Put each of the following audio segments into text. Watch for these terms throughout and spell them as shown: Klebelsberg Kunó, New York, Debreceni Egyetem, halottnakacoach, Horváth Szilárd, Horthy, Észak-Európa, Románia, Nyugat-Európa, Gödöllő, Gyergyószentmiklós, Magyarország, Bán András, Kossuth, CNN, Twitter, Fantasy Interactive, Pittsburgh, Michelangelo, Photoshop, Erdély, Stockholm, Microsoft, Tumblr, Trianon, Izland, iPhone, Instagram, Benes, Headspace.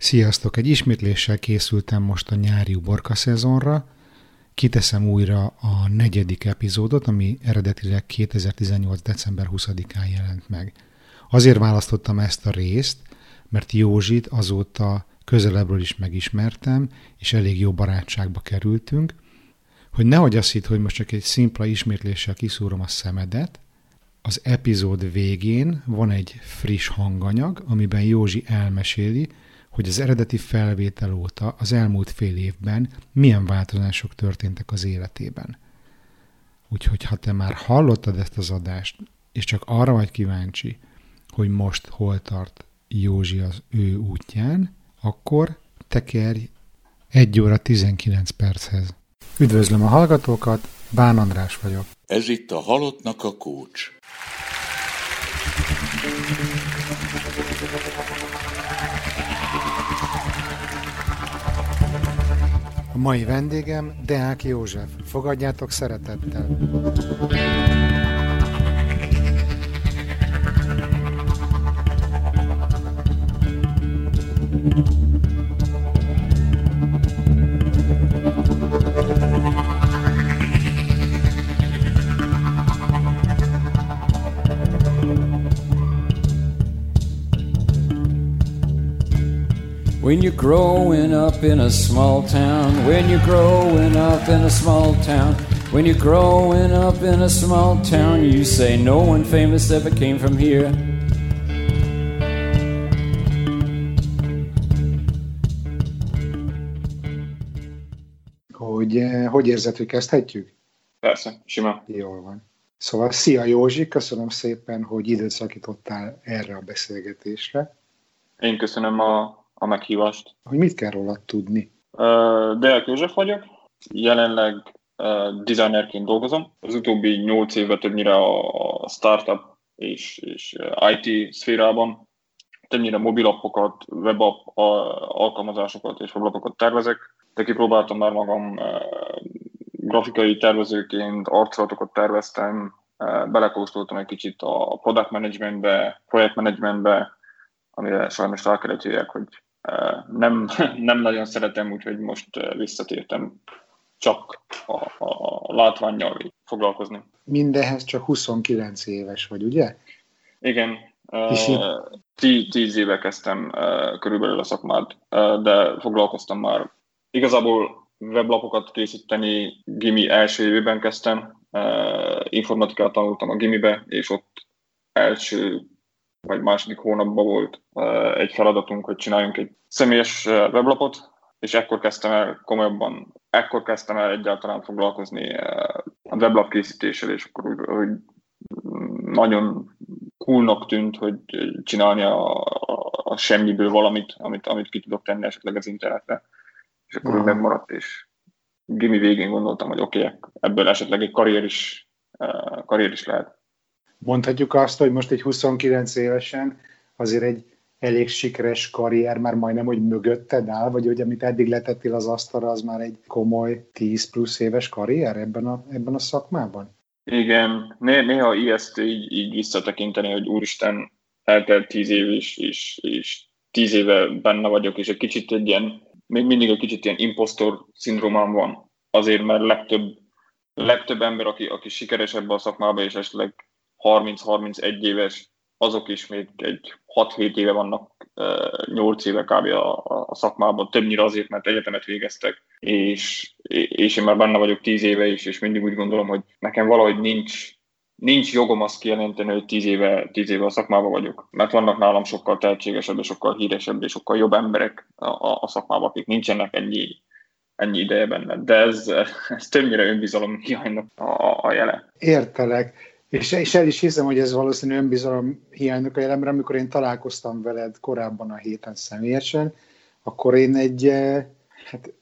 Sziasztok! Egy ismétléssel készültem most a nyári uborka szezonra. Kiteszem újra a negyedik epizódot, ami eredetileg 2018. december 20-án jelent meg. Azért választottam ezt a részt, mert Józsit azóta közelebbről is megismertem, és elég jó barátságba kerültünk. Hogy nehogy azt hidd, hogy most csak egy szimpla ismétléssel kiszúrom a szemedet, az epizód végén van egy friss hanganyag, amiben Józsi elmeséli, hogy az eredeti felvétel óta az elmúlt fél évben milyen változások történtek az életében. Úgyhogy ha te már hallottad ezt az adást, és csak arra vagy kíváncsi, hogy most hol tart Józsi az ő útján, akkor tekerj 1 óra 19 perchez. Üdvözlöm a hallgatókat, Bán András vagyok. Ez itt a Halottnak a Coach. A mai vendégem Deák József. Fogadjátok szeretettel! When you're growing up in a small town, when you're growing up in a small town, when you're growing up in a small town, you say no one famous ever came from here. Hogy érzed, hogy kezdhetjük? Persze, simán. Jól van. Szóval szia Józsi, köszönöm szépen, hogy időt szakítottál erre a beszélgetésre. Én köszönöm a meghívást. Hogy mit kell róla tudni? Deák József vagyok, jelenleg designerként dolgozom. Az utóbbi 8 évben többnyire a startup és IT szférában, többnyire mobilappokat, webapp alkalmazásokat és weblapokat tervezek, de kipróbáltam már magam grafikai tervezőként, arculatokat terveztem, belekóstoltam egy kicsit a product managementbe, project managementbe, amire sajnos rá kellett jöjjek, hogy nem nagyon szeretem, úgyhogy most visszatértem csak a látvánnyal foglalkozni. Mindehhez csak 29 éves vagy, ugye? Igen. 10 éve kezdtem körülbelül a szakmát, de foglalkoztam már. Igazából weblapokat készíteni gimi első évben kezdtem, informatikát tanultam a gimibe, és ott első vagy második hónapban volt egy feladatunk, hogy csináljunk egy személyes weblapot, és ekkor kezdtem el egyáltalán foglalkozni a weblap készítéssel, és akkor úgy nagyon coolnak tűnt, hogy csinálni a semmiből valamit, amit ki tudok tenni esetleg az internetre. És akkor úgy megmaradt, és gimi végén gondoltam, hogy oké, ebből esetleg egy karrier is lehet. Mondhatjuk azt, hogy most egy 29 évesen azért egy elég sikeres karrier már majdnem, hogy mögötted áll, vagy hogy amit eddig letettél az asztalra, az már egy komoly 10 plusz éves karrier ebben a szakmában? Igen, néha ijeszt így visszatekinteni, hogy úristen, eltelt 10 év és 10 éve benne vagyok, és még mindig egy kicsit ilyen impostor szindrómám van. Azért, mert legtöbb ember, aki sikeres ebben a szakmában, és esetleg 30-31 éves, azok is még egy 6-7 éve vannak, 8 éve kb. A szakmában, többnyire azért, mert egyetemet végeztek, és én már benne vagyok 10 éve is, és mindig úgy gondolom, hogy nekem valahogy nincs jogom azt kijelenteni, hogy 10 éve a szakmában vagyok, mert vannak nálam sokkal tehetségesebb, sokkal híresebb, és sokkal jobb emberek a szakmában, akik nincsenek ennyi ideje benne. De ez többnyire önbizalom hiánynak a jele. Értelek. És el is hiszem, hogy ez valószínű önbizalom hiánynak a jelenre, amikor én találkoztam veled korábban a héten személyesen, akkor én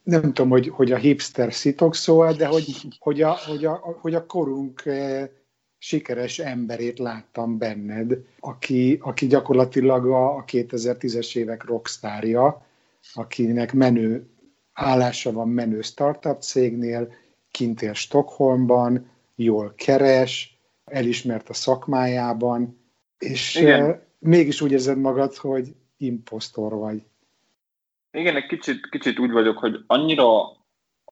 nem tudom, hogy a hipster szitok szól, de hogy a korunk sikeres emberét láttam benned, aki gyakorlatilag a 2010-es évek rockstárja, akinek menő állása van menő startup cégnél, kint él Stockholmban, jól keres, elismert a szakmájában, és mégis úgy érzed magad, hogy imposztor vagy. Igen, egy kicsit úgy vagyok, hogy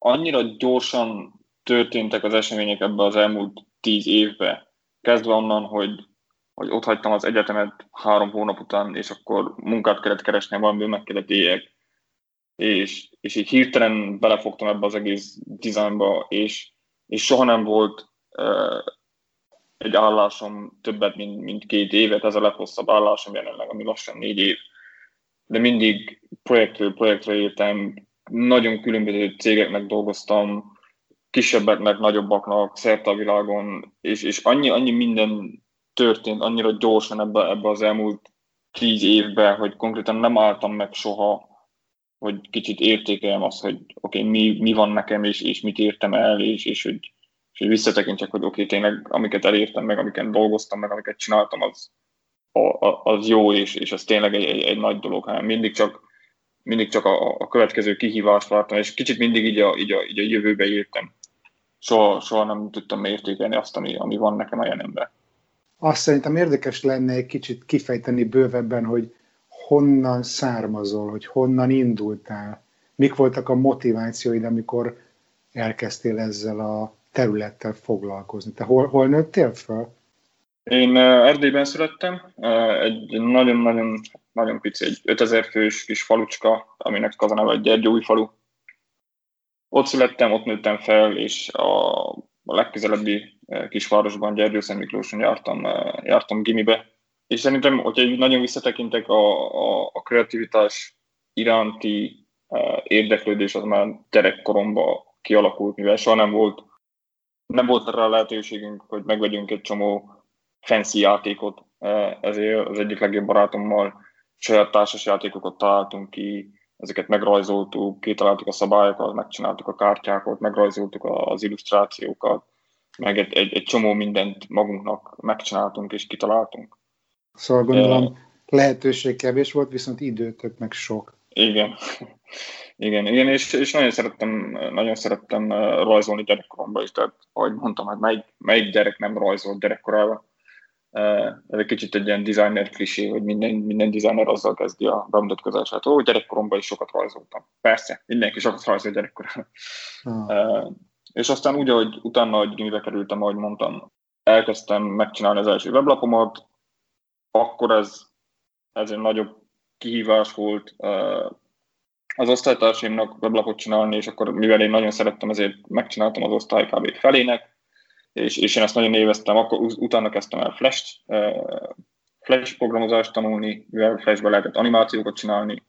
annyira gyorsan történtek az események ebbe az elmúlt 10 évben. Kezdve onnan, hogy ott hagytam az egyetemet 3 hónap után, és akkor munkát kellett keresni, valamiből meg kellett éljek. És így hirtelen belefogtam ebbe az egész designba, és soha nem volt egy állásom többet, mint 2 évet, ez a leghosszabb állásom jelenleg, ami lassan 4 év. De mindig projektről projektre értem, nagyon különböző cégeknek dolgoztam, kisebbeknek, nagyobbaknak, szerte a világon, és annyi minden történt annyira gyorsan ebbe az elmúlt 10 évben, hogy konkrétan nem álltam meg soha, hogy kicsit értékeljem azt, hogy oké, mi van nekem, és mit értem el, és hogy visszatekintsek, hogy oké, tényleg amiket elértem meg, amiket dolgoztam meg, amiket csináltam, az jó, és az tényleg egy nagy dolog. Hát mindig csak a következő kihívást vártam, és kicsit mindig így a jövőbe értem. Soha nem tudtam értékelni azt, ami van nekem a jelenben. Azt szerintem érdekes lenne egy kicsit kifejteni bővebben, hogy honnan származol, hogy honnan indultál, mik voltak a motivációid, amikor elkezdtél ezzel a területtel foglalkozni. Te hol nőttél fel? Én Erdélyben születtem, egy nagyon-nagyon pici, egy 5000 fős kis falucska, aminek az a neve Gyergyószentmiklós. Ott születtem, ott nőttem fel, és a legközelebbi kisvárosban, Gyergyószentmiklóson jártam gimibe. És szerintem, hogyha nagyon visszatekintek a kreativitás iránti érdeklődés, az már gyerekkoromban kialakult, mivel soha nem volt rá lehetőségünk, hogy megvegyünk egy csomó fancy játékot, ezért az egyik legjobb barátommal saját társas játékokat találtunk ki, ezeket megrajzoltuk, kitaláltuk a szabályokat, megcsináltuk a kártyákat, megrajzoltuk az illusztrációkat, meg egy csomó mindent magunknak megcsináltunk és kitaláltunk. Szóval gondolom, lehetőség kevés volt, viszont időtök meg sok. Igen, és nagyon szerettem rajzolni gyerekkoromban is, tehát ahogy mondtam, hát melyik gyerek nem rajzolt gyerekkorában. Ez egy kicsit egy ilyen designer klisé, hogy minden designer azzal kezdi a bemutatkozását. Gyerekkoromban is sokat rajzoltam. Persze, mindenki sokat rajzol gyerekkorában. És aztán úgy, ahogy utána, hogy gimibe kerültem, ahogy mondtam, elkezdtem megcsinálni az első weblapomat, akkor ez egy nagyobb kihívás volt az osztálytársaimnak weblapot csinálni, és akkor mivel én nagyon szerettem, ezért megcsináltam az osztály kb. Felének, és én ezt nagyon élveztem, akkor utána kezdtem el Flash programozást tanulni, mivel Flashben lehetett animációkat csinálni,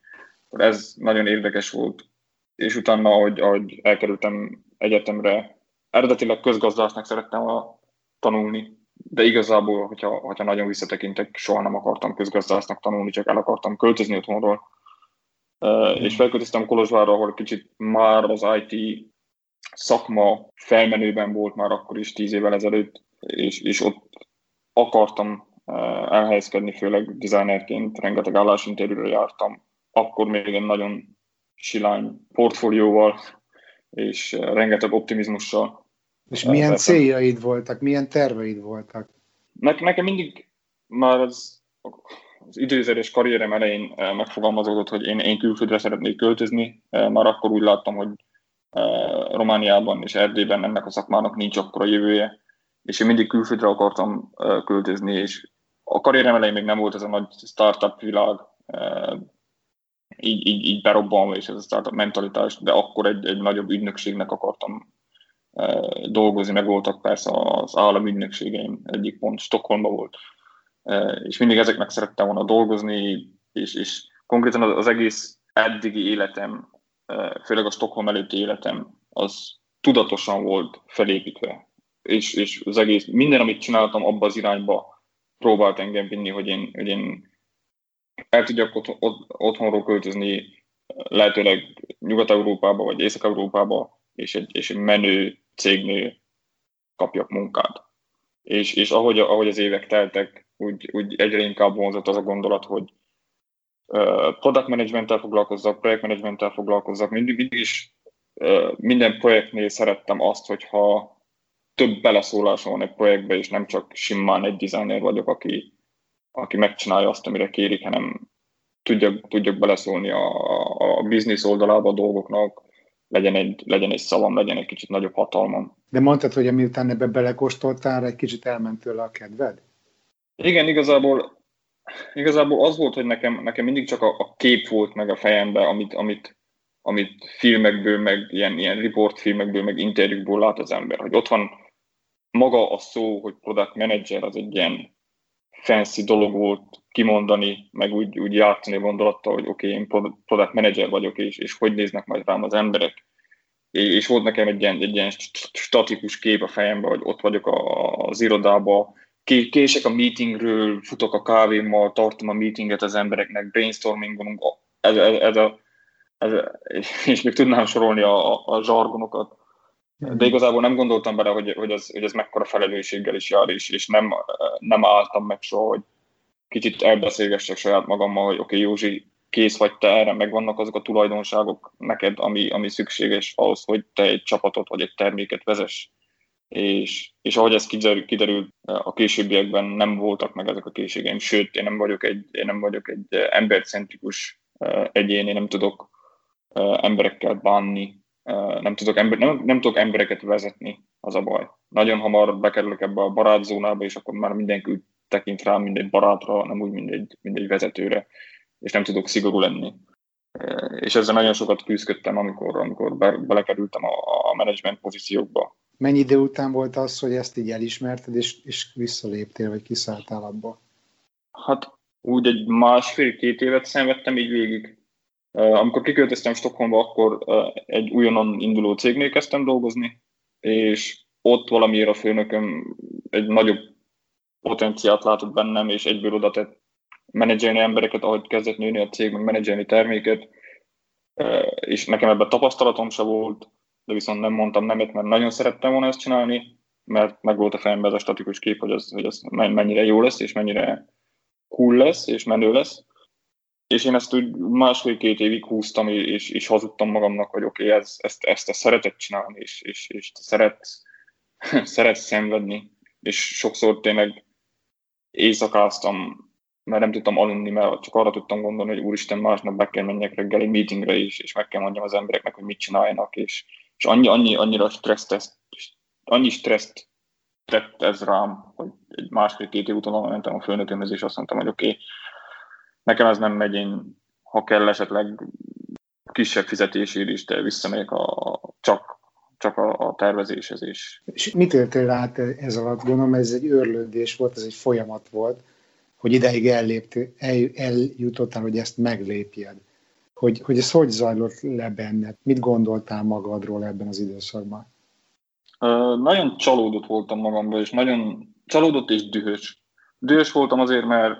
ez nagyon érdekes volt, és utána, ahogy elkerültem egyetemre, eredetileg közgazdásznak szerettem tanulni, de igazából, hogyha nagyon visszatekintek, soha nem akartam közgazdásznak tanulni, csak el akartam költözni otthonról. És felköltöztem Kolozsvárra, ahol kicsit már az IT szakma felmenőben volt már akkor is 10 évvel ezelőtt, és ott akartam elhelyezkedni, főleg designerként, rengeteg állásinterjúra jártam, akkor még egy nagyon silány portfólióval, és rengeteg optimizmussal. És milyen céljaid voltak, milyen terveid voltak? Nekem mindig már az időzerés karrierem elején megfogalmazódott, hogy én külföldre szeretnék költözni. Már akkor úgy láttam, hogy Romániában és Erdélyben ennek a szakmának nincs akkora jövője, és én mindig külföldre akartam költözni, és a karrierem elején még nem volt ez a nagy startup világ, így berobbanva, és ez a startup mentalitás, de akkor egy nagyobb ügynökségnek akartam dolgozni, meg voltak persze az állami ügynökségeim, egyik pont Stockholmban volt, és mindig ezeknek szerettem volna dolgozni, és konkrétan az egész eddigi életem, főleg a Stockholm előtti életem, az tudatosan volt felépítve, és az egész, minden, amit csináltam, abba az irányba próbált engem vinni, hogy én el tudjak otthonról költözni, lehetőleg Nyugat-Európába vagy Észak-Európába, és egy menő cégnél kapjak munkát. És ahogy az évek teltek, úgy egyre inkább vonzott az a gondolat, hogy product managementtel foglalkozzak, projektmenedzsmenttel foglalkozzak. Mindig is minden projektnél szerettem azt, hogyha több beleszólása van egy projektbe, és nem csak simán egy designer vagyok, aki megcsinálja azt, amire kérik, hanem tudjak beleszólni a biznisz oldalába a dolgoknak, legyen egy szavam, legyen egy kicsit nagyobb hatalmam. De mondtad, hogy miután ebbe belekóstoltál, egy kicsit elment tőle a kedved? Igen, igazából az volt, hogy nekem mindig csak a kép volt meg a fejemben, amit filmekből, meg ilyen riportfilmekből, meg interjúkból lát az ember. Hogy ott van maga a szó, hogy product manager, az egy ilyen fancy dolog volt kimondani, meg úgy játszani gondolattal, hogy oké, én product manager vagyok, és hogy néznek majd rám az emberek. És volt nekem egy ilyen statikus kép a fejemben, hogy ott vagyok az irodában, kések a meetingről, futok a kávémmal, tartom a meetinget az embereknek, brainstormingolunk, és még tudnám sorolni a zsargonokat, de igazából nem gondoltam bele, hogy ez mekkora felelősséggel is jár, és nem álltam meg soha, hogy kicsit elbeszélgessek saját magammal, hogy oké, Józsi, kész vagy te erre, meg vannak azok a tulajdonságok neked, ami szükséges ahhoz, hogy te egy csapatot vagy egy terméket vezess. És ahogy ez kiderült, a későbbiekben nem voltak meg ezek a készségeim, sőt, én nem vagyok egy embercentrikus egyén, én nem tudok emberekkel bánni, nem tudok embereket vezetni, az a baj. Nagyon hamar bekerülök ebbe a barátzónába, és akkor már mindenki tekint rám, mindegy barátra, nem úgy mindegy vezetőre, és nem tudok szigorú lenni. És ezzel nagyon sokat küzdöttem, amikor belekerültem a management pozíciókba. Mennyi idő után volt az, hogy ezt így elismerted, és visszaléptél, vagy kiszálltál abba? Hát úgy egy 1,5-2 évet szenvedtem így végig. Amikor kiköltöztem Stockholmba, akkor egy újonnan induló cégnél kezdtem dolgozni, és ott valamiért a főnököm egy nagyobb potenciált látott bennem, és egyből oda tett menedzselni embereket, ahogy kezdett nőni a cég, meg menedzselni terméket, és nekem ebben tapasztalatom se volt, de viszont nem mondtam nemet, mert nagyon szerettem volna ezt csinálni, mert meg volt a fejemben ez a statikus kép, hogy ez mennyire jó lesz, és mennyire cool lesz, és menő lesz. És én ezt úgy 1,5-2 évig húztam, és hazudtam magamnak, hogy oké, ezt te szereted csinálni, és te szeretsz szenvedni. És sokszor tényleg éjszakáztam, mert nem tudtam aludni, mert csak arra tudtam gondolni, hogy úristen, másnap be kell menjek reggeli meetingre is, és meg kell mondjam az embereknek, hogy mit csináljanak, és annyi stresszt tett ez rám, hogy egy 1,5-2 év után mentem a főnökömhöz, és azt mondtam, hogy oké, nekem ez nem megy, én, ha kell esetleg kisebb fizetésért is, de visszamegyek csak a tervezéshez is. És mit éltél át ez alatt? Gondolom, ez egy őrlődés volt, ez egy folyamat volt, hogy ideig eljutottál, hogy ezt meglépjed. Hogy ez hogy zajlott le benned? Mit gondoltál magadról ebben az időszakban? Nagyon csalódott voltam magamban, és nagyon csalódott és dühös. Dühös voltam azért, mert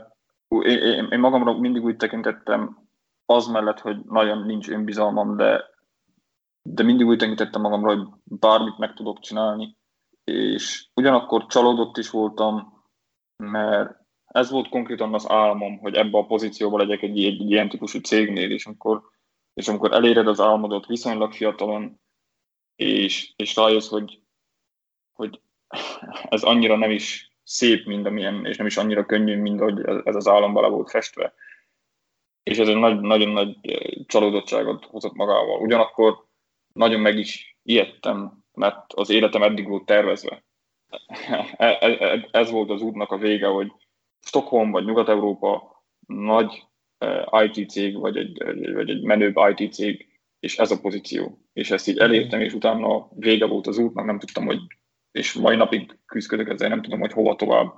én magamra mindig úgy tekintettem, az mellett, hogy nagyon nincs önbizalmam, de mindig úgy tekintettem magamra, hogy bármit meg tudok csinálni. És ugyanakkor csalódott is voltam, mert ez volt konkrétan az álmom, hogy ebbe a pozícióba legyek egy ilyen típusú cégnél, és amikor eléred az álmodot viszonylag fiatalon, és rájössz, hogy ez annyira nem is szép, mint amilyen, és nem is annyira könnyű, mint ahogy ez az álomba le volt festve. És ez egy nagyon nagy csalódottságot hozott magával. Ugyanakkor nagyon meg is ijedtem, mert az életem eddig volt tervezve. Ez volt az útnak a vége, hogy Stockholm vagy Nyugat-Európa, nagy IT cég, vagy egy menőbb IT cég, és ez a pozíció. És ezt így elértem, és utána vége volt az útnak, nem tudtam, hogy, és mai napig küzdök ezzel, nem tudom, hogy hova tovább.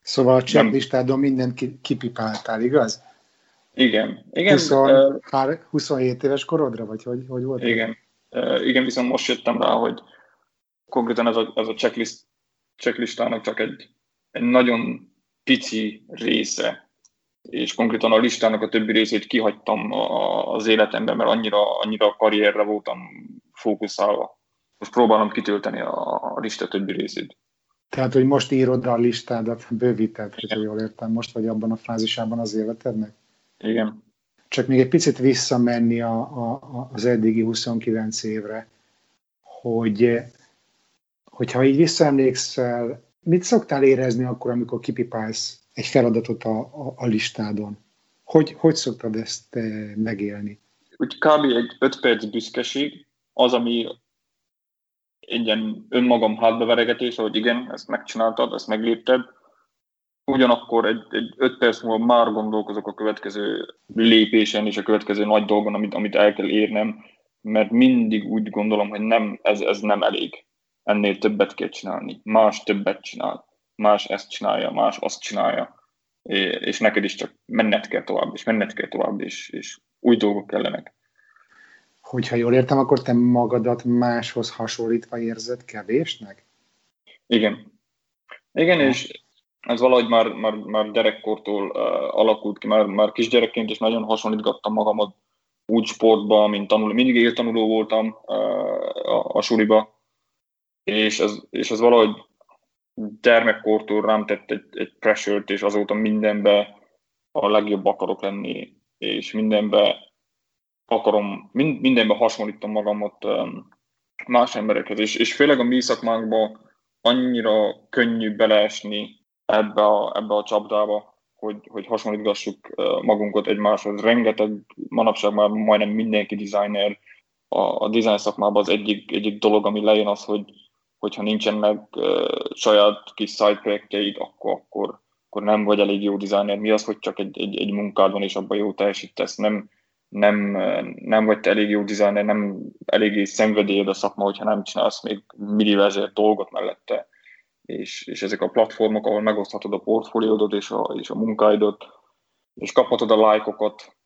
Szóval a checklistádon mindent kipipáltál, igaz? Igen. 27 éves korodra, vagy hogy volt? Igen, viszont most jöttem rá, hogy konkrétan ez a checklistának csak egy nagyon pici része, és konkrétan a listának a többi részét kihagytam az életemben, mert annyira a karrierre voltam fókuszálva. Most próbálom kitölteni a lista többi részét. Tehát, hogy most írod a listádat, bővíted, hogy jól értem, most vagy abban a fázisában az életednek? Igen. Csak még egy picit visszamenni az eddigi 29 évre, hogyha így visszaemlékszel, mit szoktál érezni akkor, amikor kipipálsz egy feladatot a listádon? Hogy szoktad ezt megélni? Úgy kb. Egy 5 perc büszkeség az, ami egy ilyen önmagam hátbeveregetés, hogy igen, ezt megcsináltad, ezt meglépted. Ugyanakkor egy 5 perc múlva már gondolkozok a következő lépésen és a következő nagy dolgon, amit el kell érnem, mert mindig úgy gondolom, hogy nem, ez nem elég. Ennél többet kell csinálni. Más többet csinál. Más ezt csinálja, más azt csinálja. És neked is csak menned kell tovább, és új dolgok kellenek. Hogyha jól értem, akkor te magadat máshoz hasonlítva érzed kevésnek? Igen, és ez valahogy már gyerekkortól alakult ki, már kisgyerekként is nagyon hasonlítgattam magamat úgy sportba, mint tanuló. Mindig éltanuló voltam a suliba, és ez valahogy gyermekkortól rám tett egy pressure-t, és azóta mindenbe a legjobb akarok lenni, és mindenbe hasonlítom magamat más emberekhez, és főleg a mi szakmánkban annyira könnyű beleesni ebbe a csapdába, hogy hasonlítgassuk magunkat egymáshoz. Rengeteg, manapság már majdnem mindenki designer, a design szakmában az egyik dolog, ami lejön az, hogyha nincsen meg saját kis side projektjeid, akkor nem vagy elég jó designer. Mi az, hogy csak egy munkád van, és abban jó teljesítesz. Nem vagy te elég jó designer, nem eléggé szenvedélyed a szakma, hogyha nem csinálsz még millió ezer dolgot mellette. És ezek a platformok, ahol megoszthatod a portfóliódat és a munkáidat, és kaphatod a lájkokat,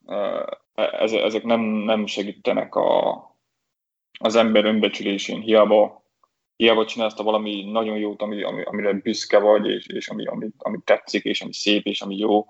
ezek nem segítenek az ember önbecsülésén. Hiába csinálsz valami nagyon jót, amire büszke vagy, és ami tetszik, és ami szép, és ami jó,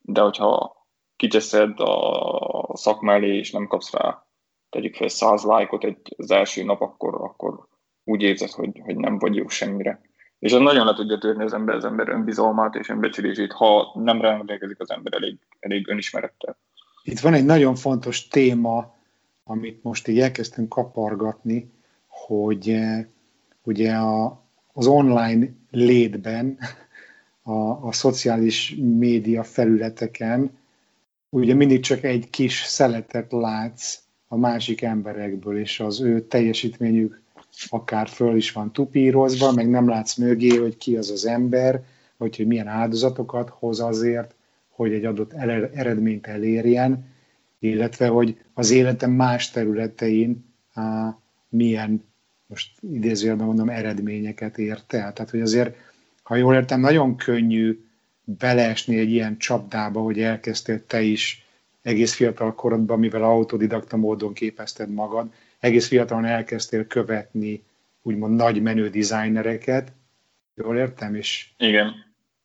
de hogyha kiteszed a szakma elé, és nem kapsz rá, tegyük fel 100 lájkot az első nap, akkor úgy érzed, hogy nem vagy jó semmire. És ez nagyon le tudja törni az ember önbizalmát és önbecsülését, ha nem rendelkezik az ember elég önismerettel. Itt van egy nagyon fontos téma, amit most így elkezdtünk kapargatni, hogy ugye az online létben, a szociális média felületeken ugye mindig csak egy kis szeletet látsz a másik emberekből, és az ő teljesítményük akár föl is van tupírozva, meg nem látsz mögé, hogy ki az az ember, vagy hogy milyen áldozatokat hoz azért, hogy egy adott eredményt elérjen, illetve hogy az élete más területein milyen, most idézőjelben mondom, eredményeket ért el. Tehát, hogy azért, ha jól értem, nagyon könnyű beleesni egy ilyen csapdába, hogy elkezdtél te is egész fiatal korodban, mivel autodidakta módon képezted magad, egész fiatalon elkezdtél követni úgymond nagy menő designereket, jól értem? Igen.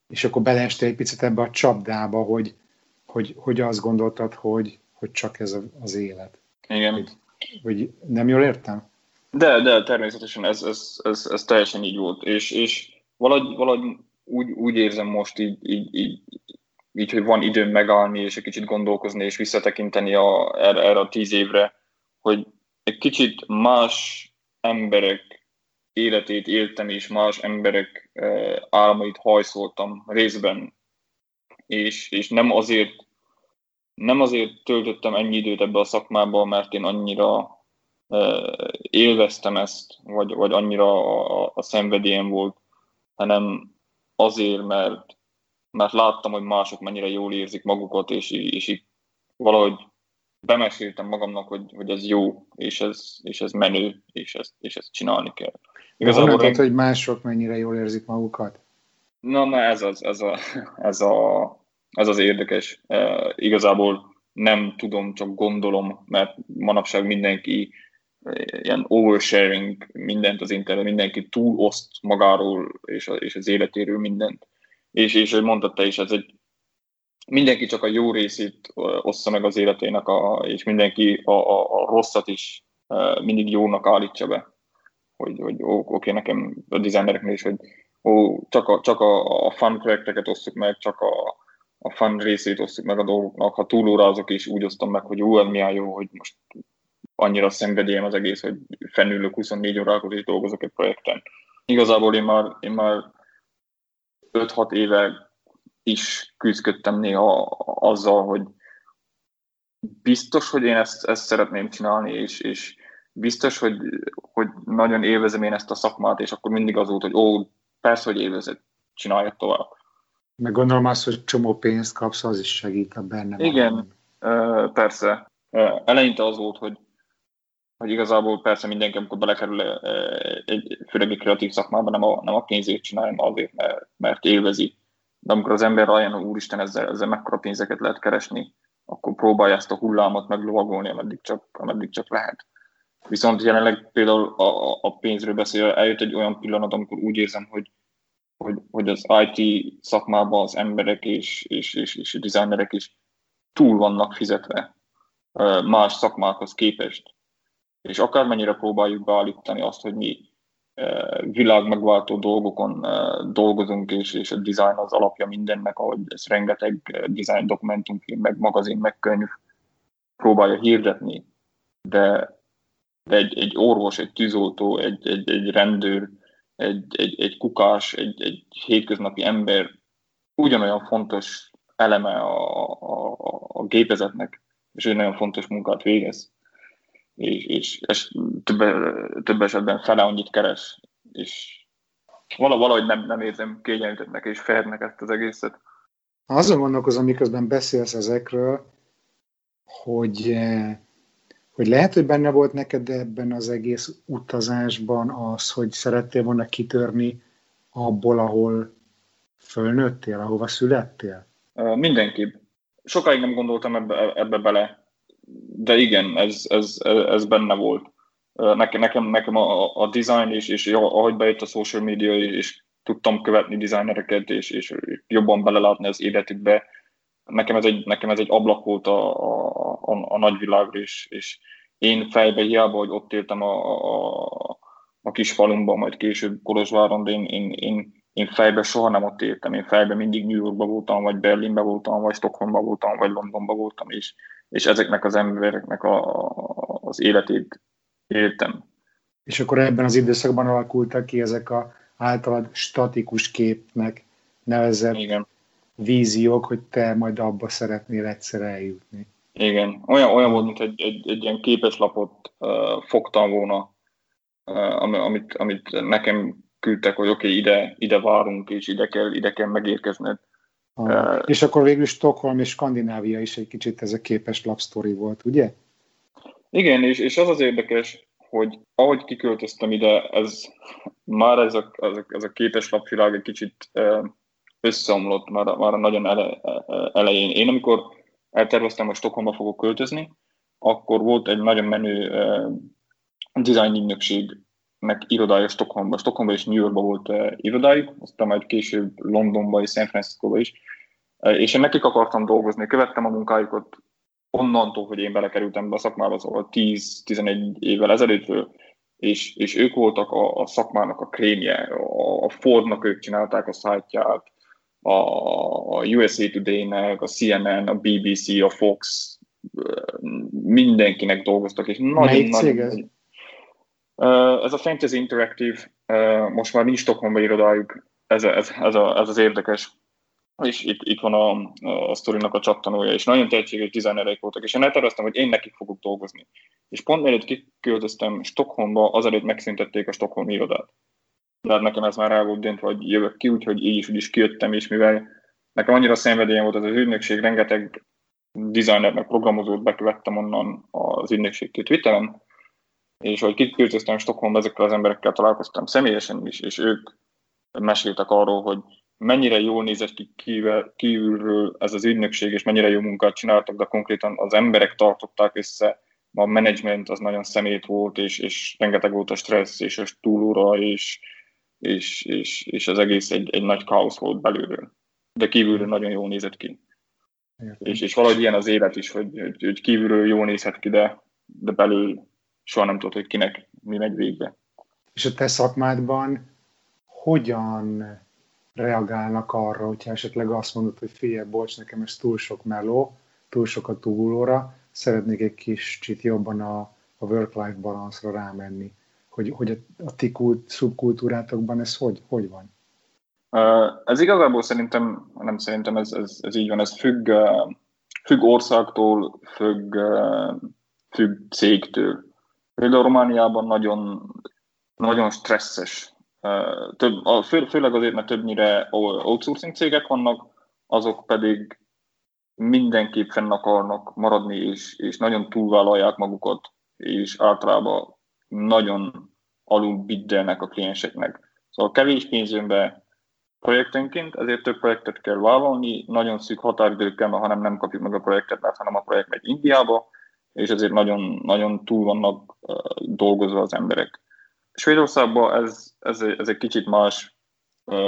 És akkor beleestél egy picit ebbe a csapdába, hogy azt gondoltad, hogy csak ez az élet. Igen. Hogy nem jól értem? De természetesen ez teljesen így volt, és valahogy úgy érzem most így, hogy van időm megállni, és egy kicsit gondolkozni, és visszatekinteni erre a 10 évre, hogy egy kicsit más emberek életét éltem, és más emberek álmait hajszoltam részben, és nem azért töltöttem ennyi időt ebbe a szakmába, mert én annyira élveztem ezt, vagy annyira a szenvedélyem volt, hanem azért, mert láttam, hogy mások mennyire jól érzik magukat, és így valahogy bemeséltem magamnak, hogy ez jó, és ez menő, és ezt csinálni kell. Igazából honnan tudod, hogy mások mennyire jól érzik magukat? Na ez az érdekes. Igazából nem tudom, csak gondolom, mert manapság mindenki ilyen oversharing mindent az interneten, mindenki túloszt magáról és az életéről mindent. És ahogy mondtad te is, ez mindenki csak a jó részét ossza meg az életének, és mindenki a rosszat is mindig jónak állítsa be. Hogy oké, nekem a designereknél is, hogy csak a fun projekteket osszuk meg, csak a fun részét osszuk meg a dolgoknak. Ha túlórázok is, úgy osztom meg, hogy ez milyen jó, hogy most annyira szenvedélyem az egész, hogy fennülök 24 órákat és dolgozok egy projekten. Igazából én már 5-6 éve is küzdködtem néha azzal, hogy biztos, hogy én ezt szeretném csinálni, és biztos, hogy nagyon élvezem én ezt a szakmát, és akkor mindig az volt, hogy persze, hogy élvezed, csinálja tovább. Meg gondolom azt, hogy csomó pénzt kapsz, az is segít a bennem. Igen, persze. Eleinte az volt, hogy igazából persze mindenki, amikor belekerül főleg egy kreatív szakmába, nem a pénzét csinálja, azért, mert élvezi. De amikor az ember rájön, úristen, ezzel mekkora pénzeket lehet keresni, akkor próbálja ezt a hullámot meglovagolni, ameddig csak lehet. Viszont jelenleg például a pénzről beszél, eljött egy olyan pillanat, amikor úgy érzem, hogy az IT szakmában az emberek és a designerek is túl vannak fizetve más szakmákhoz képest. És akármennyire próbáljuk beállítani azt, hogy mi világmegváltó dolgokon dolgozunk, és a design az alapja mindennek, ahogy ez rengeteg design dokumentumfilm, meg magazin, meg könyv próbálja hirdetni, de egy orvos, egy tűzoltó, egy rendőr, egy kukás, egy hétköznapi ember ugyanolyan fontos eleme a gépezetnek, és egy nagyon fontos munkát végez. És több esetben fele annyit keres, és valahogy nem érzem kényelmetetnek és férnek ezt az egészet. Azon gondolkozom, miközben beszélsz ezekről, hogy lehet, hogy benne volt neked ebben az egész utazásban az, hogy szerettél volna kitörni abból, ahol fölnőttél, ahova születtél? Mindenképp. Sokáig nem gondoltam ebbe bele, de igen, ez benne volt. Nekem a design és ahogy bejött a social media, és tudtam követni designereket, és jobban belelátni az életükbe, nekem ez egy ablak volt a nagyvilágra, és én fejbe hiába, hogy ott éltem a kis falumban, majd később Kolozsváron, de én fejbe soha nem ott éltem, én fejbe mindig New Yorkban voltam, vagy Berlinben voltam, vagy Stockholmban voltam, vagy Londonban voltam, és ezeknek az embereknek az életét éltem. És akkor ebben az időszakban alakultak ki ezek az általad statikus képnek nevezett víziók, hogy te majd abba szeretnél egyszer eljutni. Igen, olyan volt, mint egy ilyen képeslapot fogtam volna, amit nekem küldtek, hogy oké, ide várunk, és ide kell megérkezned. És akkor végül Stockholm és Skandinávia is egy kicsit ez a képeslap sztori volt, ugye? Igen, és az érdekes, hogy ahogy kiköltöztem ide, ez a képeslap világ egy kicsit összeomlott már a nagyon elején. Én amikor elterveztem, hogy Stockholmba fogok költözni, akkor volt egy nagyon menő design ügynökségnek irodája Stockholmban. Stockholmban és New Yorkban volt irodájuk, aztán majd később Londonban és San Franciscoban is. És én nekik akartam dolgozni, követtem a munkájukat onnantól, hogy én belekerültem be a szakmába, szóval 10-11 évvel ezelőttől, és ők voltak a szakmának a krémje, a Fordnak ők csinálták a szájtját, a USA Today-nek, a CNN, a BBC, a Fox, mindenkinek dolgoztak. És melyik cég ez? Ez a Fantasy Interactive, most már nincs Stockholmban irodájuk, ez az érdekes. És itt van a sztorinak a csattanója, és nagyon tehetséges designerek voltak, és én elterveztem, hogy én nekik fogok dolgozni. És pont mielőtt kiköltöztem Stockholmba, azelőtt megszüntették a Stockholm irodát. De nekem ez már el volt döntve, hogy jövök ki, úgyhogy így is kijöttem, és mivel nekem annyira szenvedélyem volt az ügynökség, rengeteg designernek, programozót bekövettem onnan az ügynökségtől Twitteren, és hogy kiköltöztem Stockholmba, ezekkel az emberekkel találkoztam személyesen is, és ők meséltek arról, hogy mennyire jól nézett ki kívülről ez az ügynökség, és mennyire jó munkát csináltak, de konkrétan az emberek tartották össze, a menedzsment az nagyon szemét volt, és rengeteg volt a stressz, és a túlóra, és az egész egy nagy káosz volt belülről. De kívülről nagyon jól nézett ki. És valahogy ilyen az élet is, hogy kívülről jól nézhet ki, de belül soha nem tudod, hogy kinek mi megy végbe. És a te szakmádban hogyan reagálnak arra, hogyha esetleg azt mondod, hogy figyelj, bocs, nekem ez túl sok meló, túl sok a túlóra, szeretnék egy kicsit jobban a work-life balance-ra rámenni. Hogy a ti szubkultúrátokban ez hogy van? Ez igazából szerintem, nem szerintem, ez így van, ez függ Függ országtól, függ cégtől. Például Romániában nagyon, nagyon stresszes. Főleg azért, mert többnyire outsourcing cégek vannak, azok pedig mindenképp fenn akarnak maradni, és nagyon túlvállalják magukat, és általában nagyon alulbiddelnek a klienseknek. Szóval kevés pénzönbe projektenként, ezért több projektet kell vállalni, nagyon szűk határidőkkel, mert hanem nem kapjuk meg a projektet, mert hanem a projekt megy Indiába, és ezért nagyon, nagyon túl vannak dolgozva az emberek. Svédországban ez egy kicsit más,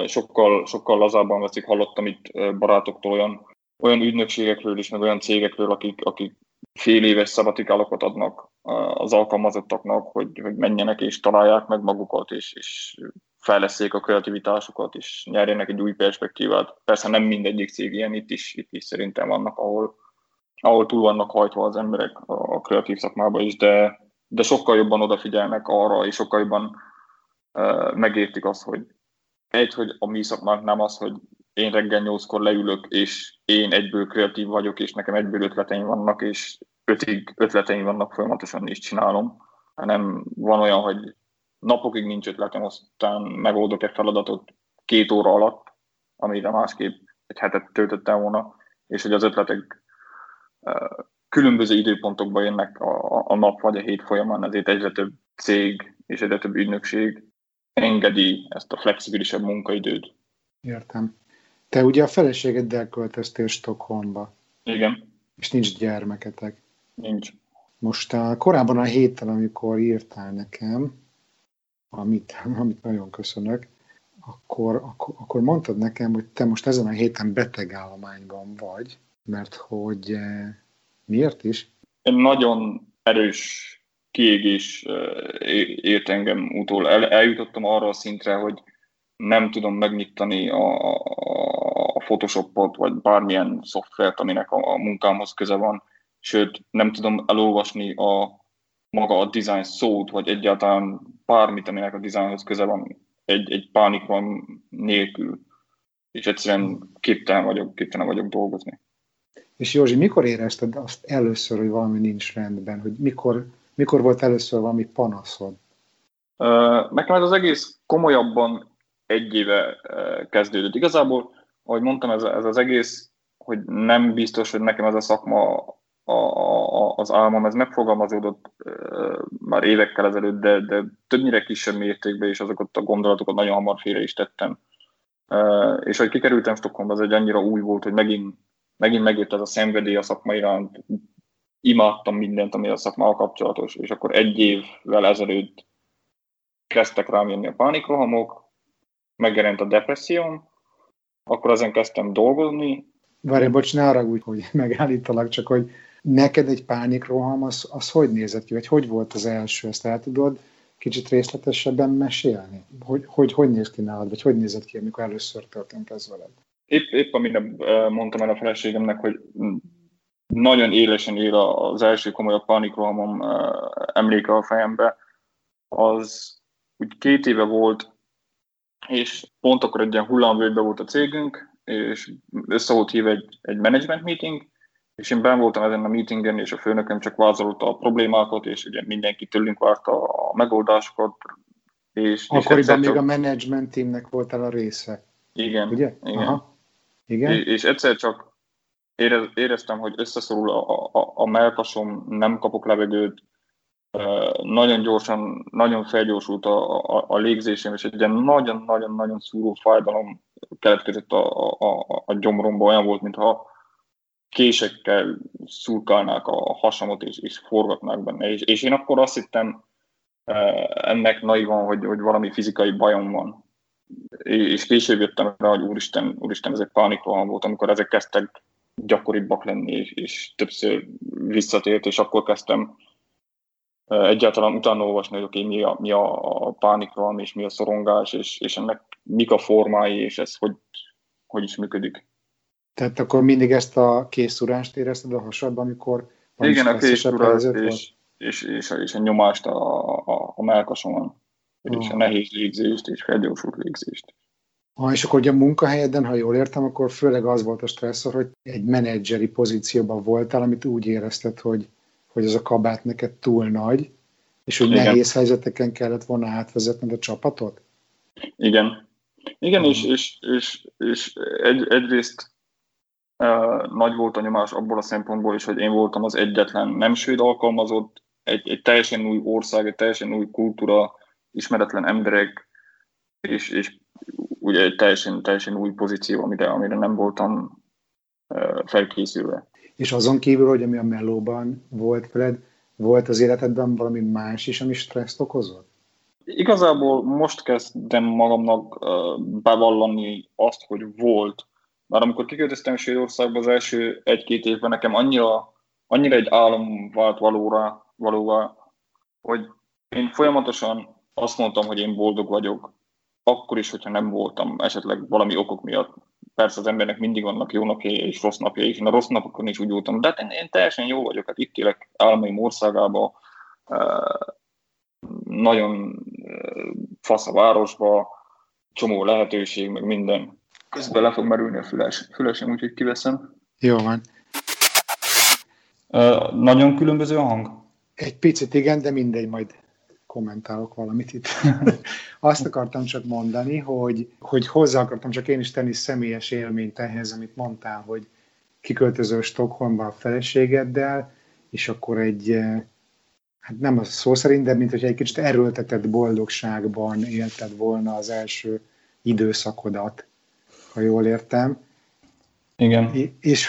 sokkal lazábban veszik, hallottam itt barátoktól olyan ügynökségekről is, meg olyan cégekről, akik fél éves szabatikálokat adnak az alkalmazottaknak, hogy menjenek és találják meg magukat, és fejleszék a kreativitásukat, és nyerjenek egy új perspektívát. Persze nem mindegyik cég ilyen, itt is szerintem vannak, ahol túl vannak hajtva az emberek a kreatív szakmába is, de sokkal jobban odafigyelnek arra, és sokkal jobban megértik azt, hogy a mi szakmánk nem az, hogy én reggel 8-kor leülök, és én egyből kreatív vagyok, és nekem egyből ötleteim vannak, és 5-ig ötleteim vannak folyamatosan, és csinálom, hanem van olyan, hogy napokig nincs ötletem, aztán megoldok egy feladatot 2 óra alatt, amire másképp egy hetet töltöttem volna, és hogy az ötletek különböző időpontokban jönnek a nap vagy a hét folyamán, ezért egyre több cég és egyre több ügynökség engedi ezt a flexibilisebb munkaidőt. Értem. Te ugye a feleségeddel költöztél Stockholmba. Igen. És nincs gyermeketek. Nincs. Most korábban a héten, amikor írtál nekem, amit nagyon köszönök, akkor mondtad nekem, hogy te most ezen a héten beteg állományban vagy, mert hogy miért is? Egy nagyon erős kiégés ért engem utól. Eljutottam arra a szintre, hogy nem tudom megnyitani a Photoshopot, vagy bármilyen szoftvert, aminek a munkámhoz köze van, sőt, nem tudom elolvasni maga a design szót, vagy egyáltalán bármit, aminek a designhoz köze van, egy pánik van nélkül, és egyszerűen képtelen vagyok dolgozni. És Józsi, mikor érezted azt először, hogy valami nincs rendben, hogy mikor volt először valami panaszod? Nekem ez az egész komolyabban 1 éve kezdődött. Igazából, ahogy mondtam, ez az egész, hogy nem biztos, hogy nekem ez a szakma az álmom, ez megfogalmazódott már évekkel ezelőtt, de többnyire kisebb mértékben, és azokat a gondolatokat nagyon hamar félre is tettem. És ahogy kikerültem Stockholmba, az egy annyira új volt, hogy megint megjött ez a szenvedély a szakma iránt, imádtam mindent, ami a szakmával kapcsolatos, és akkor 1 évvel ezelőtt kezdtek rám jönni a pánikrohamok, megjelent a depresszióm, akkor ezen kezdtem dolgozni. Várj, bocs, ne haragudj, hogy megállítalak, csak hogy neked egy pánikroham, az hogy nézett ki, vagy hogy volt az első, ezt el tudod kicsit részletesebben mesélni? Hogy néz ki nálad, vagy hogy nézett ki, amikor először történt ez veled? Épp amire mondtam el a feleségemnek, hogy nagyon élesen él az első komolyabb pánikrohamom emléke a fejembe, az úgy 2 éve volt, és pont akkor egy ilyen hullámvölgyben volt a cégünk, és össze volt hívva egy management meeting, és én benn voltam ezen a meetingen, és a főnököm csak vázolta a problémákat, és ugye mindenki tőlünk várta a megoldásokat. És akkoriban még a management teamnek voltál a része. Igen. Ugye? Igen. Aha. Igen. És egyszer csak éreztem, hogy összeszorul a mellkasom, nem kapok levegőt, nagyon gyorsan, nagyon felgyorsult a légzésem, és egy ilyen nagyon-nagyon-nagyon szúró fájdalom keletkezett a gyomromban, olyan volt, mintha késekkel szurkálnák a hasamot, és forgatnák benne. És én akkor azt hittem ennek naivan, hogy valami fizikai bajom van. És később jöttem rá, hogy úristen, ez egy pánikroham volt, amikor ezek kezdtek gyakoribbak lenni, és többször visszatért, és akkor kezdtem egyáltalán utána olvasni, hogy oké, mi a pánikroham, és mi a szorongás, és ennek mik a formái, és ez hogy is működik. Tehát akkor mindig ezt a készúrást érezted a hasadban, amikor... Igen, a készúrást, és a nyomást a mellkasomon, és a nehéz légzést, és felgyorsult légzést. És akkor ugye a munkahelyeden, ha jól értem, akkor főleg az volt a stresszor, hogy egy menedzseri pozícióban voltál, amit úgy érezted, hogy az a kabát neked túl nagy, és hogy nehéz helyzeteken kellett volna átvezetned a csapatot? Igen, és egyrészt nagy volt a nyomás abból a szempontból is, hogy én voltam az egyetlen nem svéd alkalmazott, egy teljesen új ország, egy teljesen új kultúra, ismeretlen emberek, és ugye egy teljesen új pozíció, amire nem voltam felkészülve. És azon kívül, hogy ami a melóban volt veled, volt az életedben valami más is, ami stresszt okozott? Igazából most kezdem magamnak bevallani azt, hogy volt. Már amikor kiköltöztem Svédországba az első egy-két évben, nekem annyira egy álom vált valóra, hogy én folyamatosan azt mondtam, hogy én boldog vagyok, akkor is, hogyha nem voltam esetleg valami okok miatt. Persze az embernek mindig vannak jó napjai és rossz napjai, és én a rossz napokon is úgy voltam, de hát én teljesen jó vagyok, hát itt élek álmaim országába, nagyon fasz a városba, csomó lehetőség, meg minden. Közben le fog merülni a fülesem, úgyhogy kiveszem. Jó van. Nagyon különböző a hang? Egy picit igen, de mindegy, majd kommentálok valamit itt. Azt akartam csak mondani, hogy hozzá akartam csak én is tenni személyes élményt ehhez, amit mondtál, hogy kiköltözöl Stockholmba a feleségeddel, és akkor egy, hát nem a szó szerint, de mint hogy egy kicsit erőltetett boldogságban élted volna az első időszakodat, ha jól értem. Igen. És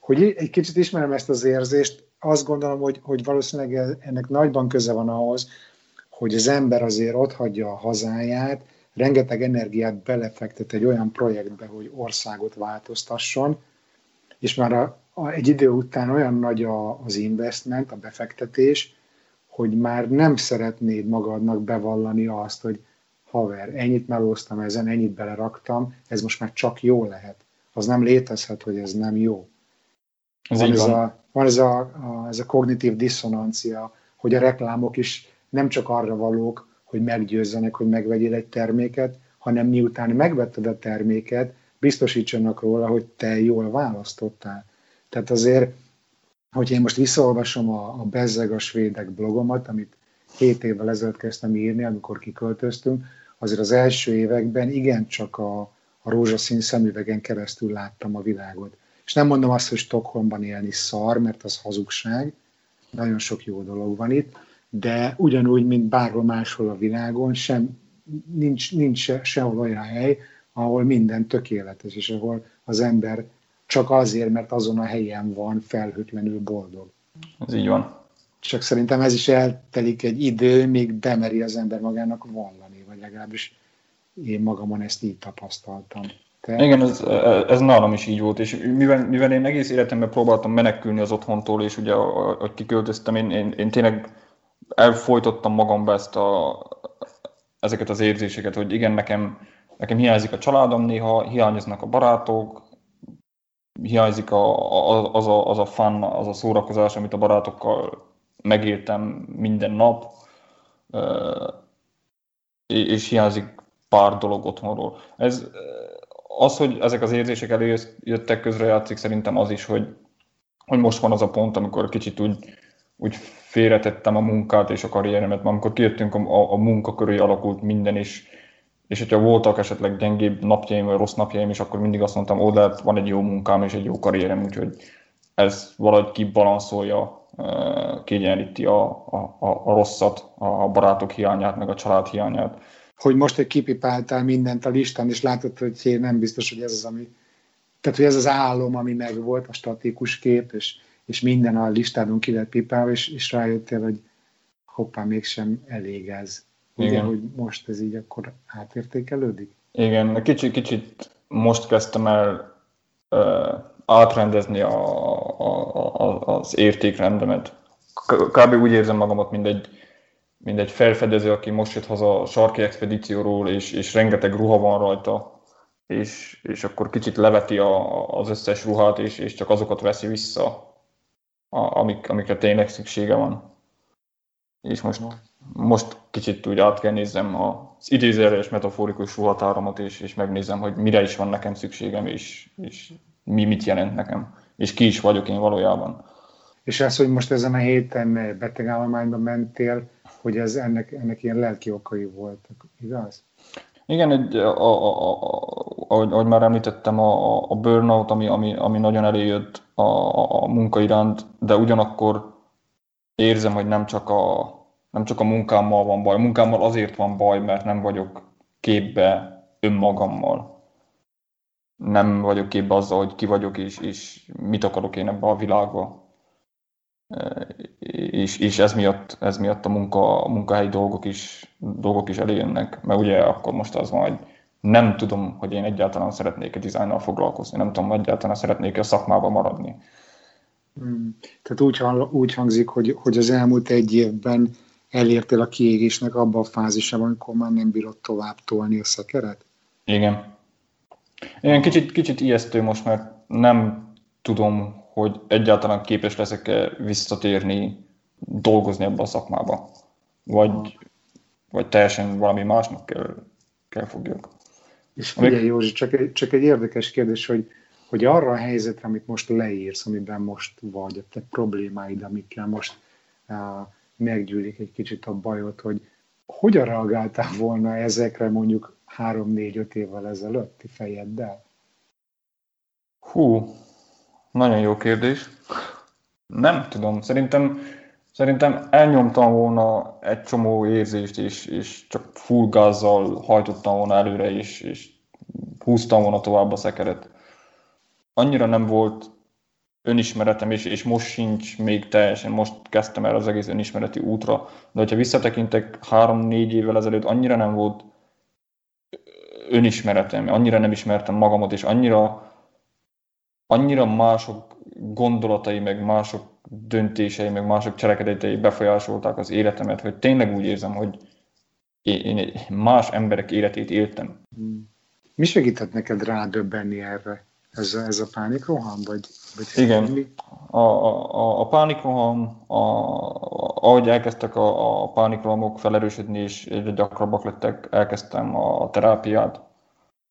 hogy egy kicsit ismerem ezt az érzést, azt gondolom, hogy valószínűleg ennek nagyban köze van ahhoz, hogy az ember azért otthagyja a hazáját, rengeteg energiát belefektet egy olyan projektbe, hogy országot változtasson, és már egy idő után olyan nagy az investment, a befektetés, hogy már nem szeretnéd magadnak bevallani azt, hogy haver, ennyit melóztam ezen, ennyit beleraktam, ez most már csak jó lehet. Az nem létezhet, hogy ez nem jó. Van ez a kognitív diszonancia, hogy a reklámok is nem csak arra valók, hogy meggyőzzenek, hogy megvegyél egy terméket, hanem miután megvetted a terméket, biztosítsanak róla, hogy te jól választottál. Tehát azért, hogy én most visszaolvasom a Bezzeg a svédek blogomat, amit 7 évvel ezelőtt kezdtem írni, amikor kiköltöztünk, azért az első években igencsak a rózsaszín szemüvegen keresztül láttam a világot. És nem mondom azt, hogy Stockholmban élni szar, mert az hazugság, nagyon sok jó dolog van itt, de ugyanúgy, mint bárhol máshol a világon, nincs sehol olyan hely, ahol minden tökéletes, és ahol az ember csak azért, mert azon a helyen van felhőtlenül boldog. Ez így van. Csak szerintem ez is eltelik egy idő, még bemeri az ember magának vallani, vagy legalábbis én magamon ezt így tapasztaltam. Igen, ez nálam is így volt, és mivel én egész életemben próbáltam menekülni az otthontól, és ugye, ahogy kiköltöztem, én tényleg elfojtottam magamba ezeket az érzéseket, hogy igen, nekem hiányzik a családom néha, hiányoznak a barátok, hiányzik az a fun, az a szórakozás, amit a barátokkal megéltem minden nap, és hiányzik pár dolog otthonról. Az, hogy ezek az érzések előjöttek, közrejátszik szerintem az is, hogy most van az a pont, amikor kicsit úgy félretettem a munkát és a karrieremet, mert amikor kijöttünk a munka köré alakult minden, és hogyha voltak esetleg gyengébb napjaim, vagy rossz napjaim is, akkor mindig azt mondtam, ó, de hát van egy jó munkám és egy jó karrierem, úgyhogy ez valahogy kibalanszolja, kiegyenlíti a rosszat, a barátok hiányát, meg a család hiányát. Hogy most, hogy kipipáltál mindent a listán, és látod, hogy én nem biztos, hogy ez az, tehát, hogy ez az álom, ami megvolt, a statikus kép, és minden a listádon ki lett pipálva, és rájöttél, hogy hoppá, mégsem elég ez. Ugye, hogy most ez így akkor átértékelődik? Igen, kicsit most kezdtem el átrendezni az értékrendemet. Kb. Úgy érzem magamat, mint egy felfedező, aki most jött haza a sarki expedícióról, és rengeteg ruha van rajta, és akkor kicsit leveti az összes ruhát, és csak azokat veszi vissza, amikre tényleg szüksége van. és most kicsit úgy át kell néznem az idézőjeles metaforikus ruhatáramat, és megnézem, hogy mire is van nekem szükségem, és mi mit jelent nekem, és ki is vagyok én valójában. És az, hogy most ezen a héten betegállományba mentél, hogy ez ennek ilyen lelki okai voltak, igaz? Igen, ahogy már említettem, a burnout, ami nagyon előjött a munka iránt, de ugyanakkor érzem, hogy nem csak a munkámmal van baj. A munkámmal azért van baj, mert nem vagyok képbe önmagammal. Nem vagyok képbe azzal, hogy ki vagyok, és mit akarok én ebbe a világba. És ez miatt a munkahelyi dolgok is előjönnek, mert ugye akkor most az van, hogy nem tudom, hogy én egyáltalán szeretnék a dizájnnal foglalkozni, nem tudom, egyáltalán szeretnék a szakmában maradni. Tehát úgy hangzik, hogy az elmúlt egy évben elértél a kiégésnek abba a fázisában, amikor már nem bírod tovább tolni a szekeret? Igen. Igen, kicsit ijesztő most, mert nem tudom, hogy egyáltalán képes leszek-e visszatérni, dolgozni ebbe a szakmába. Vagy teljesen valami másnak kell fogjak. És figyelj, Józsi, csak egy érdekes kérdés, hogy arra a helyzetre, amit most leírsz, amiben most vagy, a te problémáid, amikkel most meggyűlik egy kicsit a bajod, hogy hogyan reagáltál volna ezekre mondjuk 3-4-5 évvel ezelőtti fejeddel? Nagyon jó kérdés. Nem tudom, szerintem elnyomtam volna egy csomó érzést, és csak full gázzal hajtottam volna előre, és húztam volna tovább a szekeret. Annyira nem volt önismeretem, és most sincs még teljesen, most kezdtem el az egész önismereti útra, de hogyha visszatekintek 3-4 évvel ezelőtt, annyira nem volt önismeretem, annyira nem ismertem magamat, és annyira mások gondolatai, meg mások döntései, meg mások cselekedetei befolyásolták az életemet, hogy tényleg úgy érzem, hogy én más emberek életét éltem. Mi segített neked rádöbbenni erre? Ez a pánikroham? Vagy igen, a pánikroham, ahogy elkezdtek a pánikrohamok felerősödni, és egyre gyakrabbak lettek, elkezdtem a terápiát.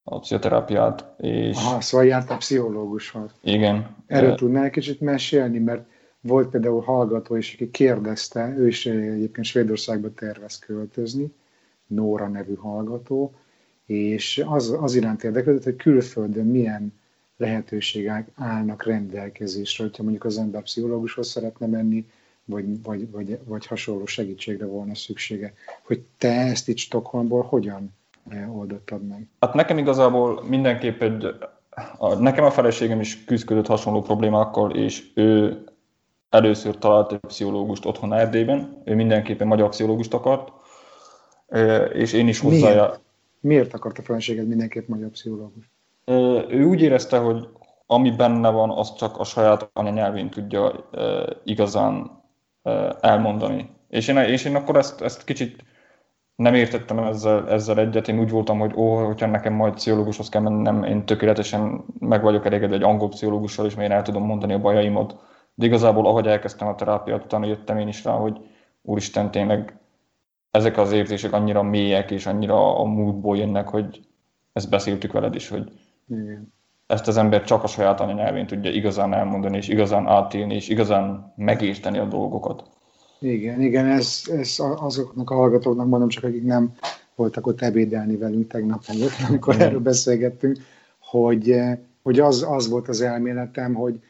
A pszichoterápiát, és... Aha, szóval jártál pszichológushoz. Igen. Erről tudnál kicsit mesélni, mert volt például hallgató is, aki kérdezte, ő is egyébként Svédországba tervez költözni, Nóra nevű hallgató, és az iránt érdeklődött, hogy külföldön milyen lehetőségek állnak rendelkezésre, hogyha mondjuk az ember pszichológushoz szeretne menni, vagy hasonló segítségre volna szüksége. Hogy te ezt itt Stockholmból hogyan oldottad meg? Hát nekem igazából mindenképp nekem a feleségem is küzdött hasonló problémákkal, és ő először talált egy pszichológust otthon Erdélyben, ő mindenképpen magyar pszichológust akart, és én is hozzájárultam. Miért akart a feleséged mindenképp magyar pszichológust? Ő úgy érezte, hogy ami benne van, az csak a saját anyanyelvén tudja igazán elmondani. És én akkor ezt kicsit nem értettem ezzel egyet, én úgy voltam, hogy hogyha nekem majd pszichológushoz kell mennem, én tökéletesen meg vagyok elégedve egy angol pszichológussal, és én el tudom mondani a bajaimat. De igazából ahogy elkezdtem a terápiát, utána jöttem én is rá, hogy úristen, tényleg ezek az érzések annyira mélyek, és annyira a múltból jönnek, hogy ezt beszéltük veled is, hogy ezt az ember csak a saját anyanyelvén tudja igazán elmondani, és igazán átélni, és igazán megérteni a dolgokat. Igen, ez azoknak a hallgatóknak mondom csak, akik nem voltak ott ebédelni velünk tegnap előtt, amikor erről beszélgettünk, hogy az volt az elméletem, hogy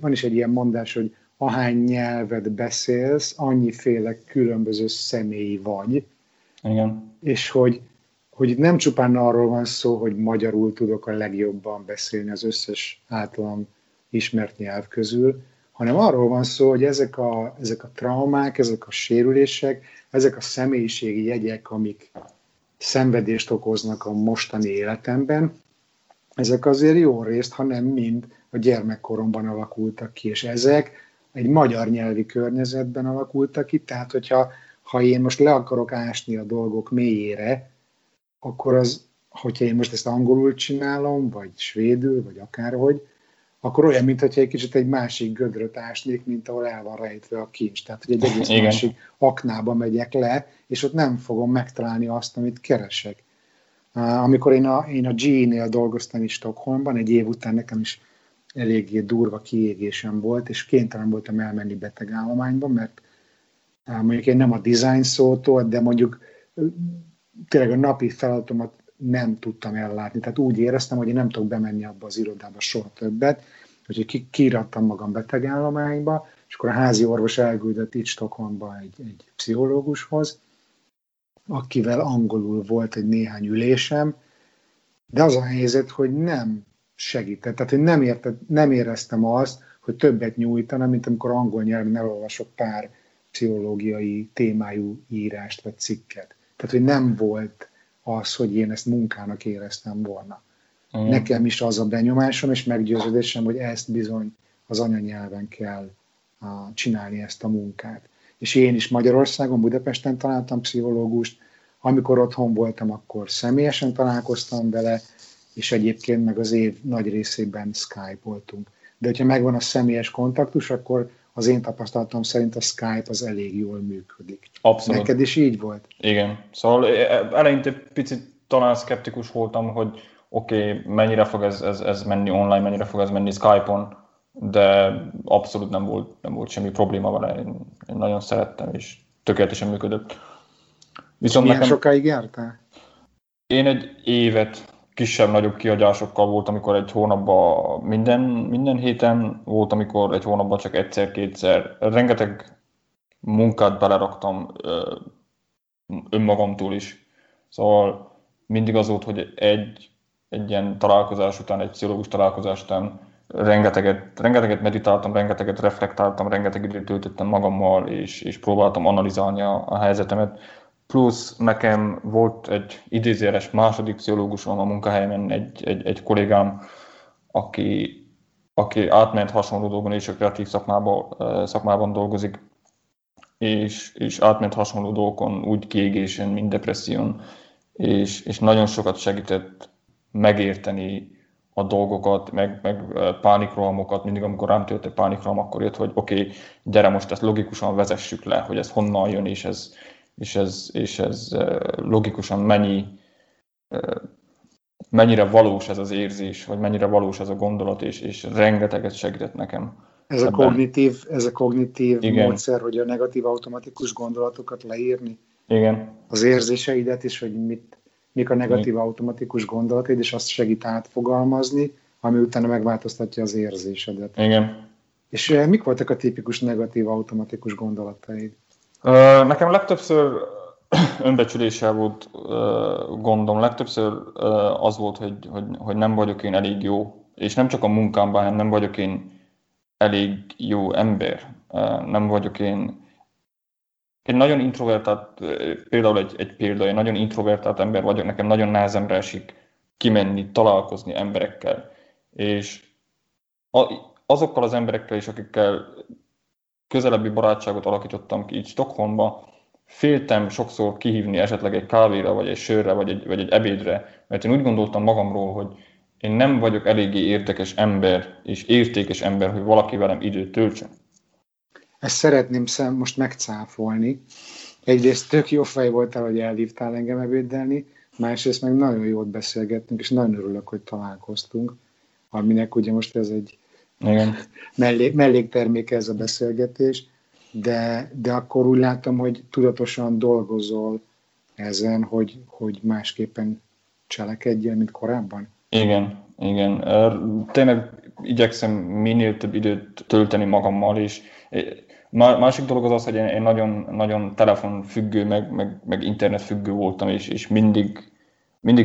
van is egy ilyen mondás, hogy ahány nyelvet beszélsz, annyiféle különböző személy vagy. Igen. És hogy nem csupán arról van szó, hogy magyarul tudok a legjobban beszélni az összes általam ismert nyelv közül, hanem arról van szó, hogy ezek a traumák, ezek a sérülések, ezek a személyiségi jegyek, amik szenvedést okoznak a mostani életemben, ezek azért jó részt, hanem mind a gyermekkoromban alakultak ki, és ezek egy magyar nyelvi környezetben alakultak ki, tehát hogyha én most le akarok ásni a dolgok mélyére, akkor az, hogyha én most ezt angolul csinálom, vagy svédül, vagy akárhogy, akkor olyan, mintha egy kicsit egy másik gödröt ásnék, mint ahol el van rejtve a kincs. Tehát, hogy egy egész másik aknába megyek le, és ott nem fogom megtalálni azt, amit keresek. Amikor én a GE-nél dolgoztam is Stockholmban, egy év után nekem is eléggé durva kiégésem volt, és kénytelen voltam elmenni betegállományba, mert mondjuk én nem a design szótól, de mondjuk tényleg a napi feladatomat nem tudtam ellátni. Tehát úgy éreztem, hogy én nem tudok bemenni abba az irodába soha többet, úgyhogy kiírattam magam betegállományba, és akkor a házi orvos elküldött itt Stockholmba egy pszichológushoz, akivel angolul volt egy néhány ülésem, de az a helyzet, hogy nem segített. Tehát, hogy nem éreztem azt, hogy többet nyújtana, mint amikor angol nyelven elolvasok pár pszichológiai témájú írást vagy cikket. Tehát, hogy nem volt az, hogy én ezt munkának éreztem volna. Nekem is az a benyomásom és meggyőződésem, hogy ezt bizony az anyanyelven kell csinálni, ezt a munkát. És én is Magyarországon, Budapesten találtam pszichológust, amikor otthon voltam, akkor személyesen találkoztam vele, és egyébként meg az év nagy részében Skype-oltunk. De hogyha megvan a személyes kontaktus, akkor az én tapasztalatom szerint a Skype az elég jól működik. Abszolút. Neked is így volt? Igen. Szóval eleinte picit talán szkeptikus voltam, hogy oké, mennyire fog ez menni online, mennyire fog ez menni Skype-on, de abszolút nem volt semmi probléma vele. Én nagyon szerettem, és tökéletesen működött. Viszont milyen sokáig jártál? Én egy évet kisebb-nagyobb kiadásokkal volt, amikor egy hónapban minden héten volt, amikor egy hónapban csak egyszer-kétszer. Rengeteg munkát beleraktam önmagamtól is. Szóval mindig az volt, hogy egy ilyen találkozás után, egy pszichológus találkozás után rengeteget meditáltam, rengeteget reflektáltam, rengeteg időt töltöttem magammal, és próbáltam analizálni a helyzetemet. Plusz nekem volt egy idézőjeles második pszichológusom a munkahelyemen, egy kollégám, aki átment hasonló dolgon, és a kreatív szakmában dolgozik, és átment hasonló dolgon, úgy kiégésen, mint depresszión, és nagyon sokat segített megérteni a dolgokat, meg pánikrohamokat. Mindig, amikor rám tört egy pánikroham, akkor jött, hogy oké, gyere, most ezt logikusan vezessük le, hogy ez honnan jön, és ez logikusan mennyire valós ez az érzés, vagy mennyire valós ez a gondolat, és rengeteget segített nekem. Ez a kognitív igen. Módszer, hogy a negatív automatikus gondolatokat leírni. Igen. Az érzéseidet is, hogy mik a negatív automatikus gondolataid, és azt segít átfogalmazni, ami utána megváltoztatja az érzésedet. Igen. És mik voltak a tipikus negatív automatikus gondolataid? Nekem legtöbbször önbecsüléssel volt gondom, legtöbbször az volt, hogy nem vagyok én elég jó, és nem csak a munkámban, hanem nem vagyok én elég jó ember, nem vagyok én egy nagyon introvertált, például egy nagyon introvertált ember vagyok, nekem nagyon nehezemre esik kimenni, találkozni emberekkel, és azokkal az emberekkel is, akikkel közelebbi barátságot alakítottam ki így Stockholmba, féltem sokszor kihívni esetleg egy kávéra, vagy egy sörre, vagy egy ebédre, mert én úgy gondoltam magamról, hogy én nem vagyok eléggé érdekes ember, és értékes ember, hogy valaki velem időt töltsön. Ezt szeretném most megcáfolni. Egyrészt tök jó fej voltál, hogy elhívtál engem ebédelni, másrészt meg nagyon jót beszélgettünk, és nagyon örülök, hogy találkoztunk, aminek ugye most ez egy igen. Mellékterméke ez a beszélgetés, de akkor úgy látom, hogy tudatosan dolgozol ezen, hogy másképpen cselekedjél, mint korábban. Igen. Tényleg igyekszem minél több időt tölteni magammal is. Másik dolog az, hogy én nagyon, nagyon telefonfüggő, meg internetfüggő voltam, és mindig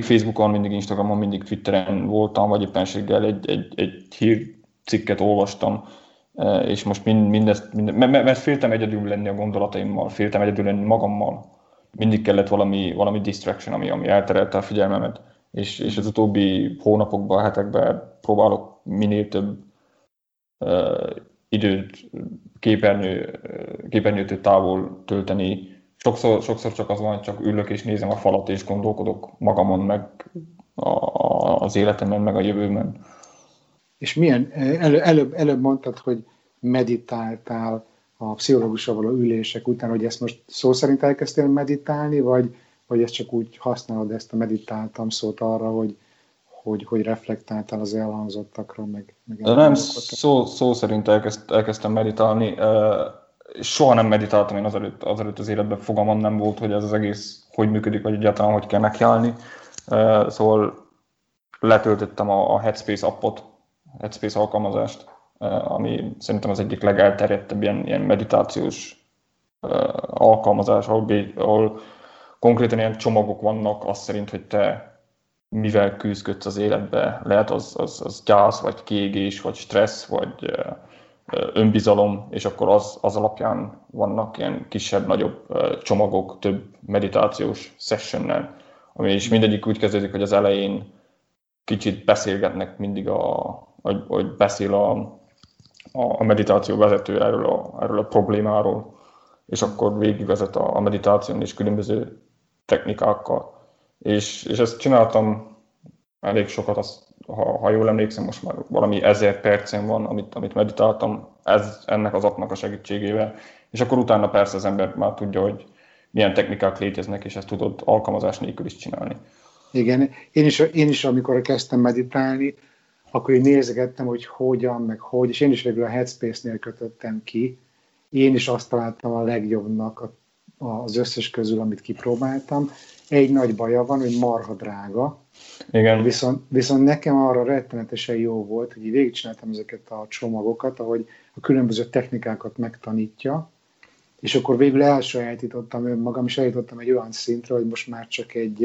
Facebookon, mindig Instagramon, mindig Twitteren voltam, vagy éppenséggel egy hírcikket olvastam, és most mindezt, mert féltem egyedül lenni a gondolataimmal, féltem egyedül lenni magammal. Mindig kellett valami distraction, ami elterelte a figyelmemet, és az utóbbi hónapokban, hetekben próbálok minél több időt képernyőtől távol tölteni. Sokszor csak az van, csak ülök és nézem a falat, és gondolkodok magamon, meg az életemen, meg a jövőben. És milyen, előbb mondtad, hogy meditáltál a pszichológussal való ülések után, hogy ezt most szó szerint elkezdtél meditálni, vagy ezt csak úgy használod, ezt a meditáltam szót arra, hogy reflektáltál az elhangzottakra? Nem, szó szerint elkezdtem meditálni. Soha nem meditáltam én azelőtt az életben, fogalmam nem volt, hogy ez az egész hogy működik, vagy egyáltalán hogy kell nekiállni. Szóval letöltöttem a Headspace appot, Headspace alkalmazást, ami szerintem az egyik legelterjedtebb ilyen meditációs alkalmazás, ahol konkrétan ilyen csomagok vannak, azt szerint, hogy te mivel küzdködsz az életbe. Lehet az gyász, vagy kiégés, vagy stressz, vagy önbizalom, és akkor az alapján vannak ilyen kisebb-nagyobb csomagok, több meditációs sessionnel, ami is mindegyik úgy kezdődik, hogy az elején kicsit beszélgetnek mindig, hogy beszél a meditáció vezető erről a problémáról, és akkor végigvezet a meditáción és különböző technikákkal. És ezt csináltam elég sokat, ha jól emlékszem, most már valami 1000 percen van, amit meditáltam ennek az appnak a segítségével, és akkor utána persze az ember már tudja, hogy milyen technikák léteznek, és ezt tudod alkalmazás nélkül is csinálni. Igen, én is amikor kezdtem meditálni, akkor én nézegettem, hogy hogyan, meg hogy, és én is végül a Headspace-nél kötöttem ki. Én is azt találtam a legjobbnak az összes közül, amit kipróbáltam. Egy nagy baja van, hogy marha drága. Igen. Viszont nekem arra rettenetesen jó volt, hogy így végigcsináltam ezeket a csomagokat, ahogy a különböző technikákat megtanítja, és akkor végül elsajátítottam önmagam, és eljutottam egy olyan szintre, hogy most már csak egy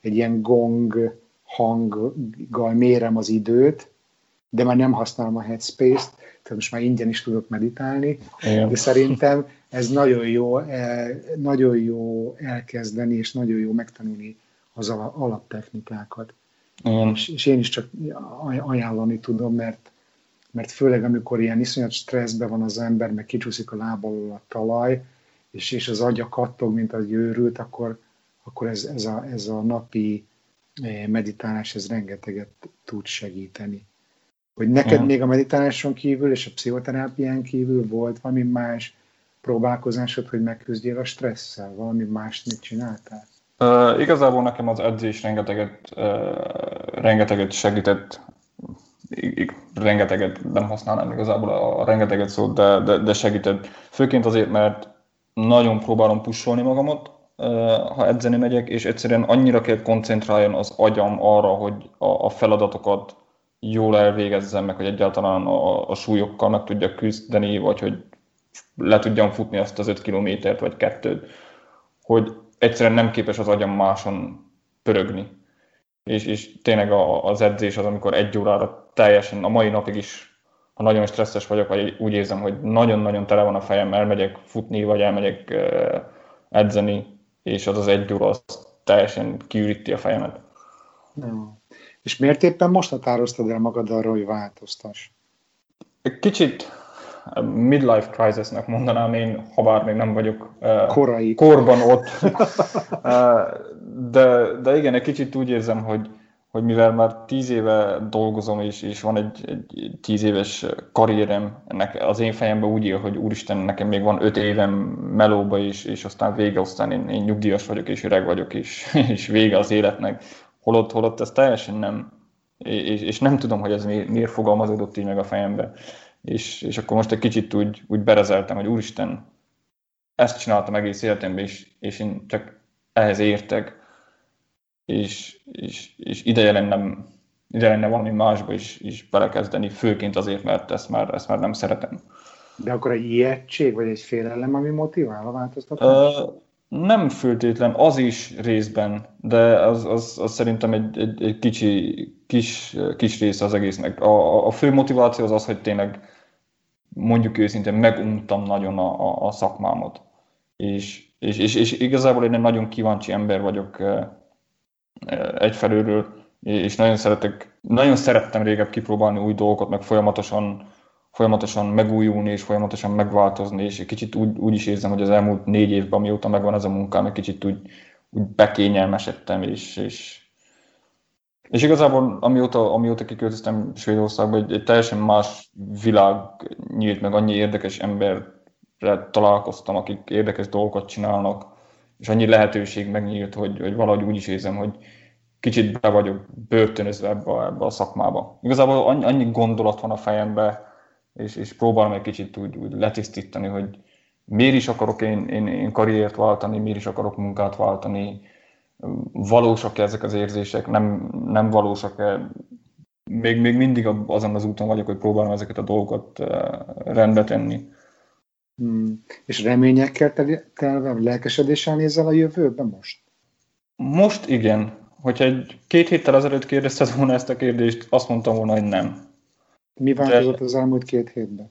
ilyen gong hanggal mérem az időt, de már nem használom a Headspace-t, tehát most már ingyen is tudok meditálni. Igen. De szerintem ez nagyon jó elkezdeni, és nagyon jó megtanulni az alaptechnikákat. És én is csak ajánlani tudom, mert főleg amikor ilyen iszonyat stresszben van az ember, meg kicsúszik a lába alól a talaj, és az agya kattog, mint az őrült, akkor ez a napi meditálás, ez rengeteget tud segíteni. Hogy neked még a meditáláson kívül és a pszichoterápián kívül volt valami más próbálkozásod, hogy megküzdjél a stresszel? Valami más mit csináltál? Igazából nekem az edzés rengeteget segített. Rengeteget nem használnám igazából a rengeteget szót, de segített. Főként azért, mert nagyon próbálom pusolni magamat, ha edzeni megyek, és egyszerűen annyira kell koncentráljon az agyam arra, hogy a feladatokat jól elvégezzem, meg hogy egyáltalán a súlyokkal meg tudjak küzdeni, vagy hogy le tudjam futni azt az 5 kilométert, vagy 2-t, hogy egyszerűen nem képes az agyam máson pörögni. És tényleg az edzés az, amikor 1 órára teljesen, a mai napig is, ha nagyon stresszes vagyok, vagy úgy érzem, hogy nagyon-nagyon tele van a fejem, elmegyek futni, vagy elmegyek edzeni, és az 1 óra az teljesen kiüríti a fejemet. És miért éppen most határoztad el magad arról, hogy változtass? Kicsit midlife crisisnek mondanám én, ha bár még nem vagyok korban ott. De igen, egy kicsit úgy érzem, hogy mivel már 10 éve dolgozom, és van egy 10 éves karrierem, ennek az én fejemben úgy él, hogy úristen, nekem még van 5 évem melóba is, és aztán vége, aztán én nyugdíjas vagyok, és öreg vagyok, és vége az életnek. Holott ez teljesen nem, és nem tudom, hogy ez miért fogalmazódott így meg a fejembe. És akkor most egy kicsit úgy berezeltem, hogy úristen, ezt csináltam egész életemben, és én csak ehhez értek, és ideje lenne valami másba is belekezdeni, főként azért, mert ezt már nem szeretem. De akkor egy ijegység, vagy egy félelem, ami motivál a változtatást? Nem föltétlen, az is részben, de az szerintem egy kis része az egésznek. A fő motiváció az, hogy tényleg, mondjuk őszintén, meguntam nagyon a szakmámat. És igazából én egy nagyon kíváncsi ember vagyok egyfelől, és nagyon szerettem régebb kipróbálni új dolgokat, meg folyamatosan megújulni, és folyamatosan megváltozni, és egy kicsit úgy is érzem, hogy az elmúlt 4 évben, mióta megvan ez a munkám, egy kicsit úgy bekényelmesedtem, és És igazából amióta kiköltöztem Svédországba, egy teljesen más világ nyílt meg, annyi érdekes emberre találkoztam, akik érdekes dolgokat csinálnak, és annyi lehetőség megnyílt, hogy valahogy úgy is érzem, hogy kicsit be vagyok börtönözve ebbe a szakmába. Igazából annyi gondolat van a fejemben, és próbálom egy kicsit úgy letisztítani, hogy miért is akarok én karriert váltani, miért is akarok munkát váltani, valósak-e ezek az érzések, nem valósak-e. Még mindig azon az úton vagyok, hogy próbálom ezeket a dolgokat rendbe tenni. És reményekkel telve, lelkesedéssel nézel a jövőbe most? Most igen. Hogyha két héttel ezelőtt kérdezted volna ezt a kérdést, azt mondtam volna, hogy nem. Mi változott az elmúlt két hétben?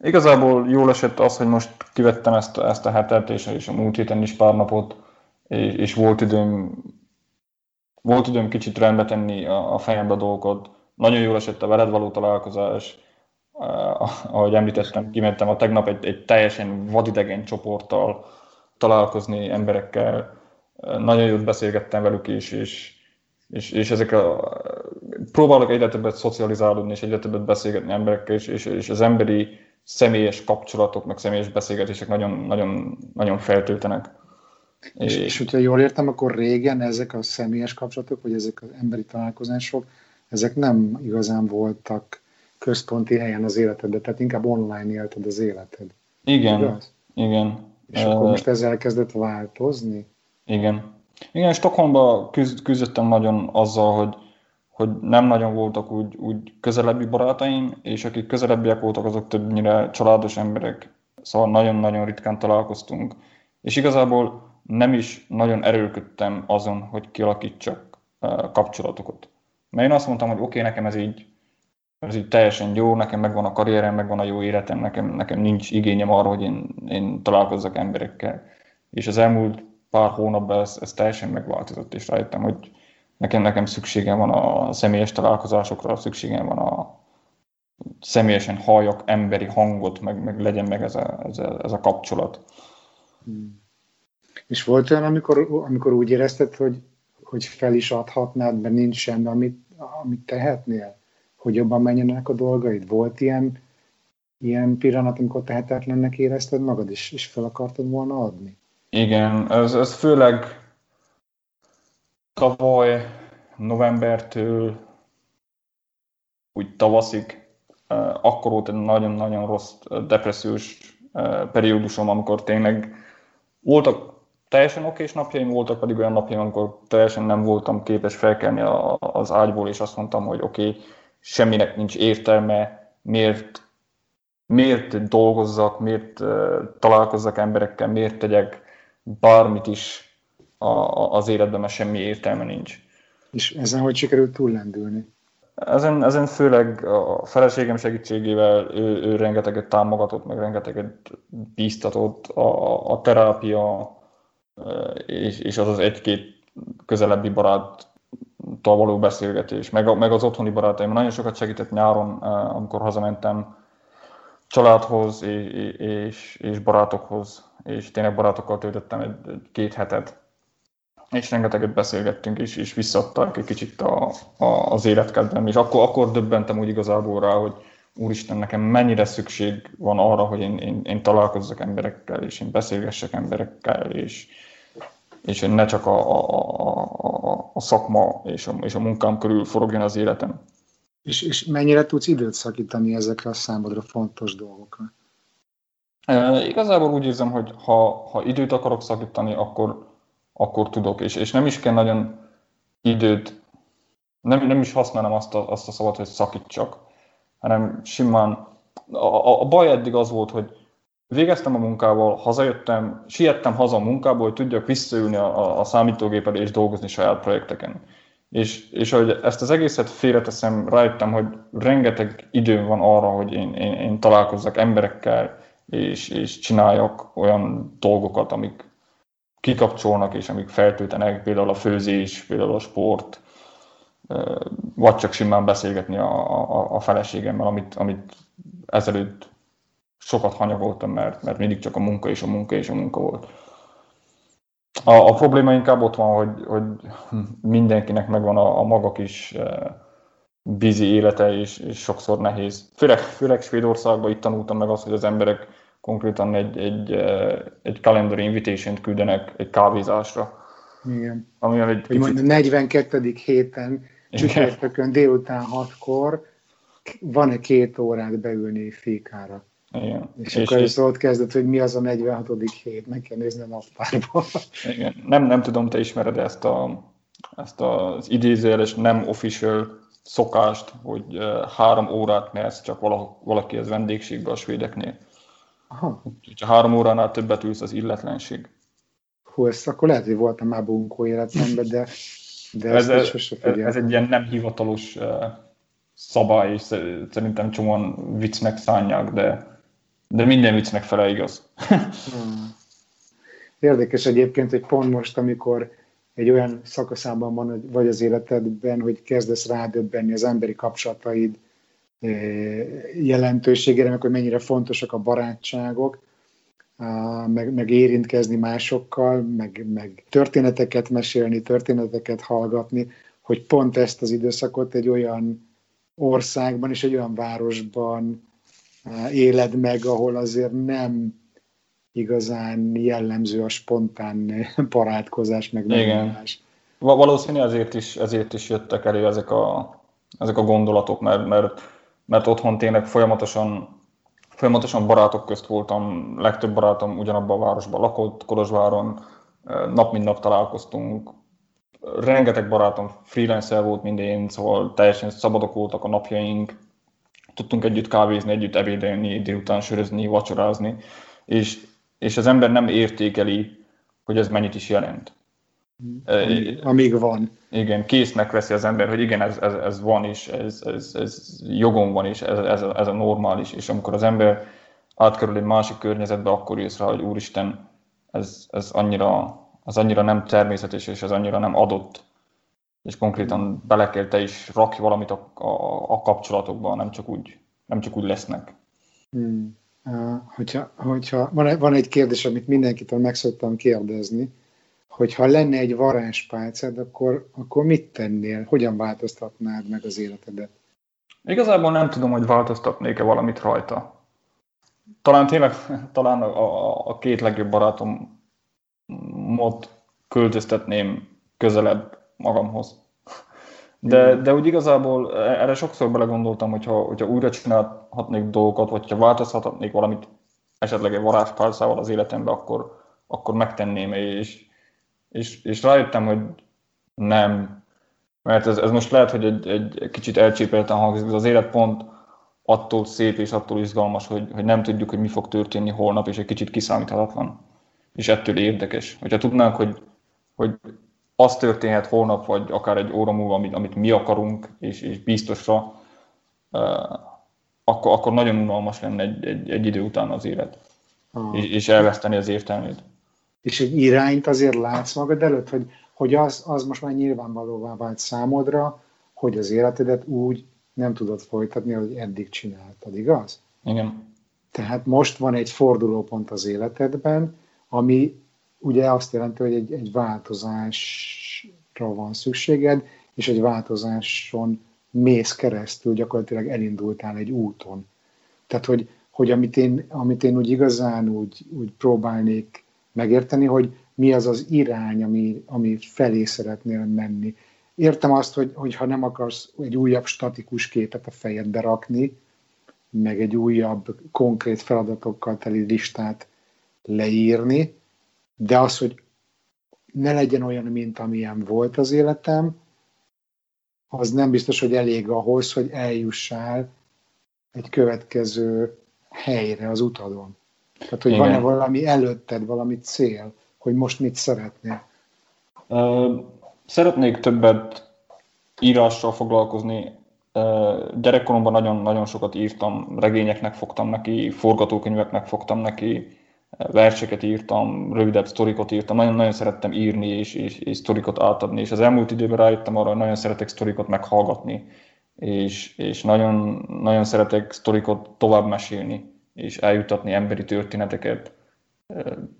Igazából jól esett az, hogy most kivettem ezt a hetet, és a múlt héten is pár napot, és volt időm kicsit rendbe tenni a fejembe a dolgokat. Nagyon jól esett a veled való találkozás. Ahogy említettem, kimentem a tegnap egy teljesen vadidegen csoporttal találkozni emberekkel. Nagyon jól beszélgettem velük is, és ezek próbálok egyre többet szocializálódni, és egyre többet beszélgetni emberekkel, és az emberi személyes kapcsolatok, meg személyes beszélgetések nagyon feltöltenek. És hogyha jól értem, akkor régen ezek a személyes kapcsolatok, vagy ezek az emberi találkozások, ezek nem igazán voltak központi helyen az életedben, tehát inkább online élted az életed. Igen, igaz? Igen. És akkor most ez elkezdett változni? Igen. Igen, Stockholmban küzdöttem nagyon azzal, hogy nem nagyon voltak úgy közelebbi barátaim, és akik közelebbiek voltak, azok többnyire családos emberek. Szóval nagyon-nagyon ritkán találkoztunk. És igazából nem is nagyon erőlködtem azon, hogy kialakítsak kapcsolatokat. Mert én azt mondtam, hogy oké, nekem ez így teljesen jó, nekem megvan a karrierem, megvan a jó életem, nekem nincs igényem arra, hogy én találkozzak emberekkel. És az elmúlt pár hónapban ez teljesen megváltozott, és rájöttem, hogy nekem szükségem van a személyes találkozásokra, szükségem van a személyesen halljak emberi hangot, meg legyen meg ez a kapcsolat. És volt olyan, amikor úgy érezted, hogy fel is adhatnád, mert nincs semmi, amit tehetnél, hogy jobban menjenek a dolgaid? Volt ilyen pillanat, amikor tehetetlennek érezted magad, és fel akartad volna adni? Igen, ez főleg tavaly novembertől úgy tavaszig, akkor volt egy nagyon-nagyon rossz depressziós periódusom, amikor tényleg voltak teljesen okés napjaim, voltak pedig olyan napjaim, amikor teljesen nem voltam képes felkelni az ágyból, és azt mondtam, hogy oké, semminek nincs értelme, miért dolgozzak, miért találkozzak emberekkel, miért tegyek bármit is az életben, mert semmi értelme nincs. És ezen hogy sikerült túllendülni? Ezen főleg a feleségem segítségével, ő rengeteget támogatott, meg rengeteget bíztatott a terápia, és az az egy-két közelebbi baráttal való beszélgetés, meg az otthoni barátaim. Nagyon sokat segített nyáron, amikor hazamentem családhoz és barátokhoz, és tényleg barátokkal töltöttem egy-két hetet. És rengeteget beszélgettünk, és visszaadták egy kicsit az életkedvem. És akkor döbbentem úgy igazából rá, hogy úristen, nekem mennyire szükség van arra, hogy én találkozzak emberekkel, és én beszélgessek emberekkel, és ne csak a szakma és a munkám körül forogjon az életem. És mennyire tudsz időt szakítani ezekre a számodra fontos dolgokra? Igazából úgy érzem, hogy ha időt akarok szakítani, akkor tudok, és nem is kell nagyon időt, nem is használom azt a szavat, hogy szakítsak, hanem simán. A baj eddig az volt, hogy végeztem a munkával, hazajöttem, siettem haza a munkából, hogy tudjak visszaülni a számítógépet és dolgozni saját projekteken. És ahogy ezt az egészet félreteszem, rájöttem, hogy rengeteg időm van arra, hogy én találkozzak emberekkel, és csináljak olyan dolgokat, amik kikapcsolnak, és amik feltöltenek, például a főzés, például a sport, vagy csak simán beszélgetni a feleségemmel, amit ezelőtt sokat hanyagoltam, mert mindig csak a munka és a munka és a munka volt. A probléma inkább ott van, hogy mindenkinek megvan a maga kis busy élete, és sokszor nehéz. Főleg Svédországban itt tanultam meg azt, hogy az emberek konkrétan egy calendar invitation-t küldenek egy kávézásra. Igen. Ami egy picit... 42. héten, csütörtökön délután 6-kor van-e 2 órát beülni fékára. Igen. És akkor is ott kezdett, hogy mi az a 46. hét, meg kell nézni a naptárba. Igen. Nem tudom, te ismered ezt az idézőjeles nem official szokást, hogy 3 órát mersz, csak valaki az vendégségben a svédeknél. Aha. Ha 3 óránál többet ülsz, az illetlenség. Hú, ezt akkor lehet, hogy voltam már bunkó életemben, de ezt sose figyeltem. Ez egy ilyen nem hivatalos szabály, és szerintem csomóan viccnek szánják, de minden viccnek fele igaz. Érdekes egyébként, hogy pont most, amikor egy olyan szakaszában van, vagy az életedben, hogy kezdesz rádöbbenni az emberi kapcsolataid jelentőségére, meg hogy mennyire fontosak a barátságok, meg érintkezni másokkal, meg történeteket mesélni, történeteket hallgatni, hogy pont ezt az időszakot egy olyan országban és egy olyan városban éled meg, ahol azért nem igazán jellemző a spontán barátkozás, meg megnyilvás. Valószínű ezért is jöttek elő ezek a gondolatok, mert otthon tényleg folyamatosan barátok közt voltam, legtöbb barátom ugyanabban a városban lakott, Kolozsváron, nap mint nap találkoztunk, rengeteg barátom freelancer volt mindén, szóval teljesen szabadok voltak a napjaink, tudtunk együtt kávézni, együtt ebédelni, délután sörözni, vacsorázni, és az ember nem értékeli, hogy ez mennyit is jelent. Amíg van. Igen, késznek veszi az ember, hogy igen, ez van, és ez jogon van, és ez a normális, és amikor az ember átkerül egy másik környezetbe, akkor jössz rá, hogy úristen, az annyira nem természetes, és az annyira nem adott. És konkrétan bele kell te is rakj valamit a kapcsolatokba, nem csak úgy lesznek. Hogyha van egy kérdés, amit mindenkitől meg szoktam kérdezni, hogyha lenne egy varázspálcád, akkor mit tennél? Hogyan változtatnád meg az életedet? Igazából nem tudom, hogy változtatnék-e valamit rajta. Talán a 2 legjobb barátomot költöztetném közelebb magamhoz. De úgy igazából erre sokszor belegondoltam, hogyha újra csinálhatnék dolgokat, vagy ha változtathatnék valamit esetleg egy varázspálcával az életembe, akkor megtenném, és rájöttem, hogy nem, mert ez most lehet, hogy egy kicsit elcsépelten hangzik, de az élet pont attól szép és attól izgalmas, hogy nem tudjuk, hogy mi fog történni holnap, és egy kicsit kiszámíthatatlan, és ettől érdekes. Hogyha tudnánk, hogy az történhet holnap, vagy akár egy óra múlva, amit mi akarunk, és biztosra, akkor nagyon unalmas lenne egy idő után az élet, és elveszteni az értelmét. És egy irányt azért látsz magad előtt, hogy az most már nyilvánvalóvá vált számodra, hogy az életedet úgy nem tudod folytatni, ahogy eddig csináltad, igaz? Igen. Tehát most van egy fordulópont az életedben, ami ugye azt jelenti, hogy egy változásra van szükséged, és egy változáson mész keresztül, gyakorlatilag elindultál egy úton. Tehát, hogy amit én úgy igazán úgy próbálnék megérteni, hogy mi az az irány, ami felé szeretnél menni. Értem azt, hogy ha nem akarsz egy újabb statikus képet a fejedbe rakni, meg egy újabb konkrét feladatokkal teli listát leírni, de az, hogy ne legyen olyan, mint amilyen volt az életem, az nem biztos, hogy elég ahhoz, hogy eljussál egy következő helyre az utadon. Tehát, hogy van-e valami előtted, valami cél, hogy most mit szeretnél? Szeretnék többet írással foglalkozni. Gyerekkoromban nagyon-nagyon sokat írtam, regényeknek fogtam neki, forgatókönyveknek fogtam neki, verseket írtam, rövidebb sztorikot írtam. Nagyon-nagyon szerettem írni és sztorikot átadni, és az elmúlt időben rájöttem arra, hogy nagyon szeretek sztorikot meghallgatni, és nagyon-nagyon szeretek sztorikot tovább mesélni, és eljutatni emberi történeteket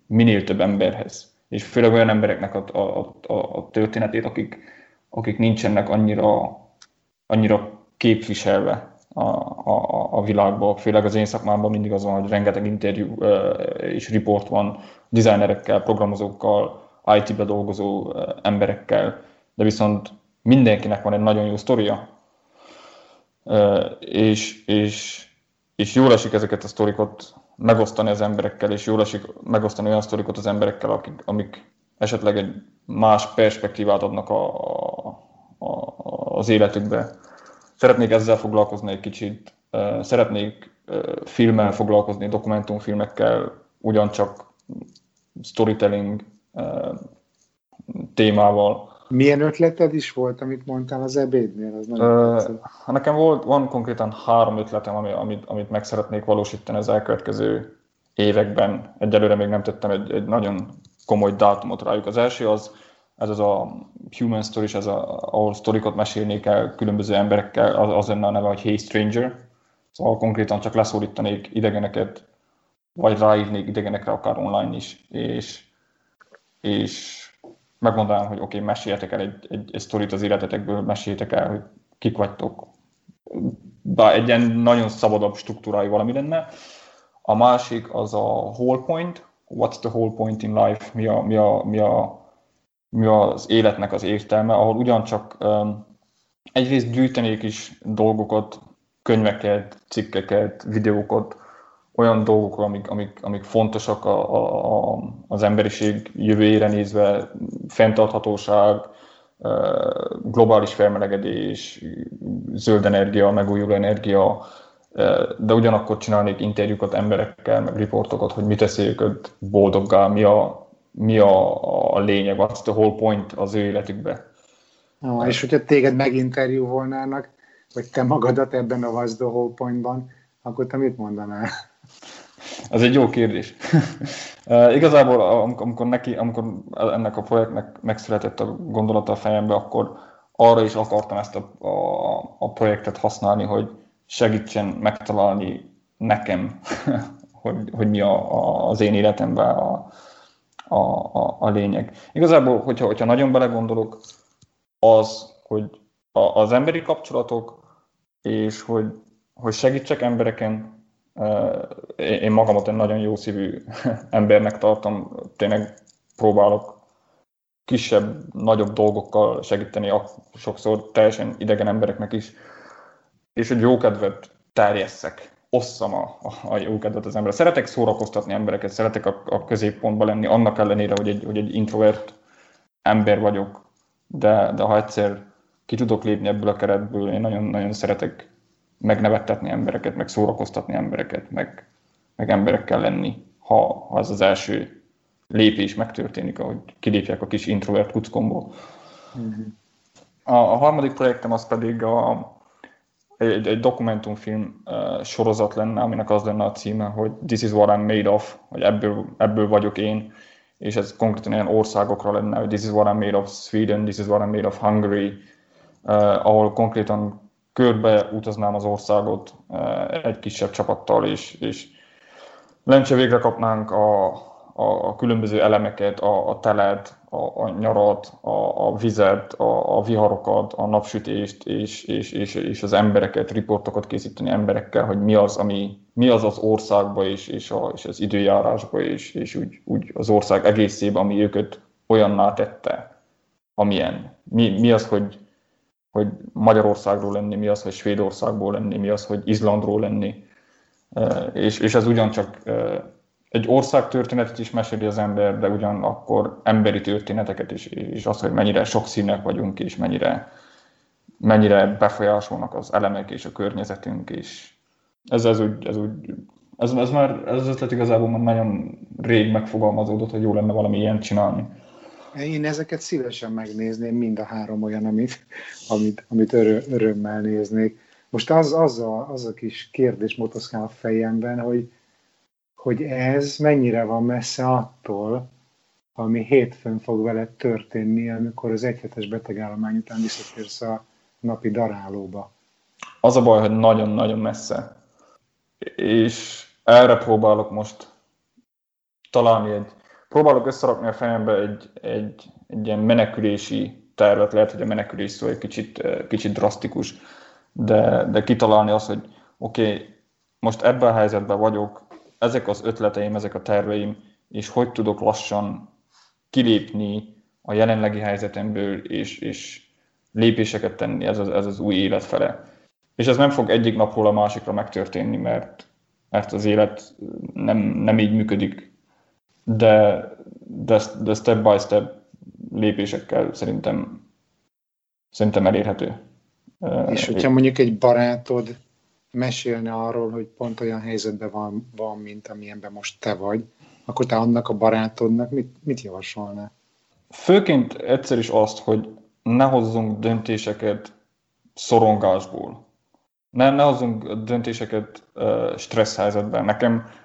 minél több emberhez. és főleg olyan embereknek a történetét, akik nincsenek annyira képviselve a világban, főleg az én szakmámban mindig az van, hogy rengeteg interjú és riport van designerekkel, programozókkal, IT-be dolgozó emberekkel, de viszont mindenkinek van egy nagyon jó sztoria, és jól esik ezeket a sztorikot megosztani az emberekkel, és jól esik megosztani olyan sztorikot az emberekkel, amik esetleg egy más perspektívát adnak az életükbe. Szeretnék ezzel foglalkozni egy kicsit, szeretnék filmmel foglalkozni, dokumentumfilmekkel, ugyancsak storytelling témával. Milyen ötleted is volt, amit mondtál az ebédnél? Az nekem van konkrétan 3 ötletem, amit meg szeretnék valósítani az elkövetkező években. Egyelőre még nem tettem egy nagyon komoly dátumot rájuk. Az első az a Human Stories, ahol sztorikot mesélnék el különböző emberekkel, az lenne a neve, hogy Hey Stranger. Szóval konkrétan csak leszólítanék idegeneket, vagy ráírnék idegenekre akár online is, és megmondanám, hogy oké, meséljetek el egy sztorit az életetekből, meséljetek el, hogy kik vagytok. Bár egy ilyen nagyon szabadabb struktúrájú valami lenne. A másik az a whole point. What's the whole point in life? Mi az életnek az értelme, ahol ugyancsak egyrészt gyűjtenék is dolgokat, könyveket, cikkeket, videókat, olyan dolgokról, amik fontosak az emberiség jövőjére nézve, fenntarthatóság, globális felmelegedés, zöld energia, megújuló energia, de ugyanakkor csinálnék interjúkat emberekkel, meg riportokat, hogy mi teszi őket boldoggá, mi a lényeg, what's the whole point az ő életükbe. Ah, és hogyha téged meginterjúvolnának, vagy te magadat ebben a what's the whole pointban, akkor te mit mondanál? Ez egy jó kérdés. Igazából, amikor ennek a projektnek megszületett a gondolata a fejembe, akkor arra is akartam ezt a projektet használni, hogy segítsen megtalálni nekem, hogy mi az én életemben a lényeg. Igazából, hogyha nagyon belegondolok, az, hogy az emberi kapcsolatok, és hogy segítsek embereken. Én magamat egy nagyon jó szívű embernek tartom, tényleg próbálok kisebb, nagyobb dolgokkal segíteni, sokszor teljesen idegen embereknek is, és hogy jókedvet terjesszek, osszam a jókedvet az emberre. Szeretek szórakoztatni embereket, szeretek a középpontban lenni, annak ellenére, hogy egy introvert ember vagyok, de ha egyszer ki tudok lépni ebből a keretből, én nagyon-nagyon szeretek megnevettetni embereket, meg szórakoztatni embereket, meg emberekkel lenni, ha az első lépés megtörténik, ahogy kilépjek a kis introvert kuckomból. Uh-huh. A harmadik projektem az pedig egy dokumentumfilm sorozat lenne, aminek az lenne a címe, hogy This is what I'm made of, hogy ebből vagyok én, és ez konkrétan ilyen országokra lenne, hogy This is what I'm made of Sweden, This is what I'm made of Hungary, ahol konkrétan körbe utaznám az országot egy kisebb csapattal, és lencse végre kapnánk a különböző elemeket, a telet, a nyarat, a vizet, a viharokat, a napsütést, és az embereket, riportokat készíteni emberekkel, hogy mi az országba és az időjárásba, és úgy az ország egészében, ami őket olyanná tette, amilyen. Mi az, hogy Magyarországról lenni, mi az, hogy Svédországból lenni, mi az, hogy Izlandról lenni. És ez ugyancsak egy ország történetet is meséli az ember, de ugyanakkor emberi történeteket is, és az, hogy mennyire sokszínűek vagyunk, és mennyire befolyásolnak az elemek és a környezetünk. És ez ötlet igazából már nagyon rég megfogalmazódott, hogy jó lenne valami ilyen csinálni. Én ezeket szívesen megnézném, mind a 3 olyan, amit örömmel néznék. Most az a kis kérdés motoszkál a fejemben, hogy ez mennyire van messze attól, ami hétfőn fog veled történni, amikor az 1 hetes betegállomány után visszatérsz a napi darálóba. Az a baj, hogy nagyon-nagyon messze. És erre próbálok most találni egy próbálok összerakni a fejembe egy ilyen menekülési tervet, lehet, hogy a menekülés szó egy kicsit drasztikus, de kitalálni azt, hogy oké, most ebben a helyzetben vagyok, ezek az ötleteim, ezek a terveim, és hogy tudok lassan kilépni a jelenlegi helyzetemből, és lépéseket tenni ez az új élet fele. És ez nem fog egyik napról a másikra megtörténni, mert az élet nem így működik, de step by step lépésekkel szerintem elérhető. És hogyha mondjuk egy barátod mesélne arról, hogy pont olyan helyzetben van, mint amilyenben most te vagy, akkor te annak a barátodnak mit javasolnál? Főként egyszer is azt, hogy ne hozzunk döntéseket szorongásból. Ne hozzunk döntéseket stressz helyzetben.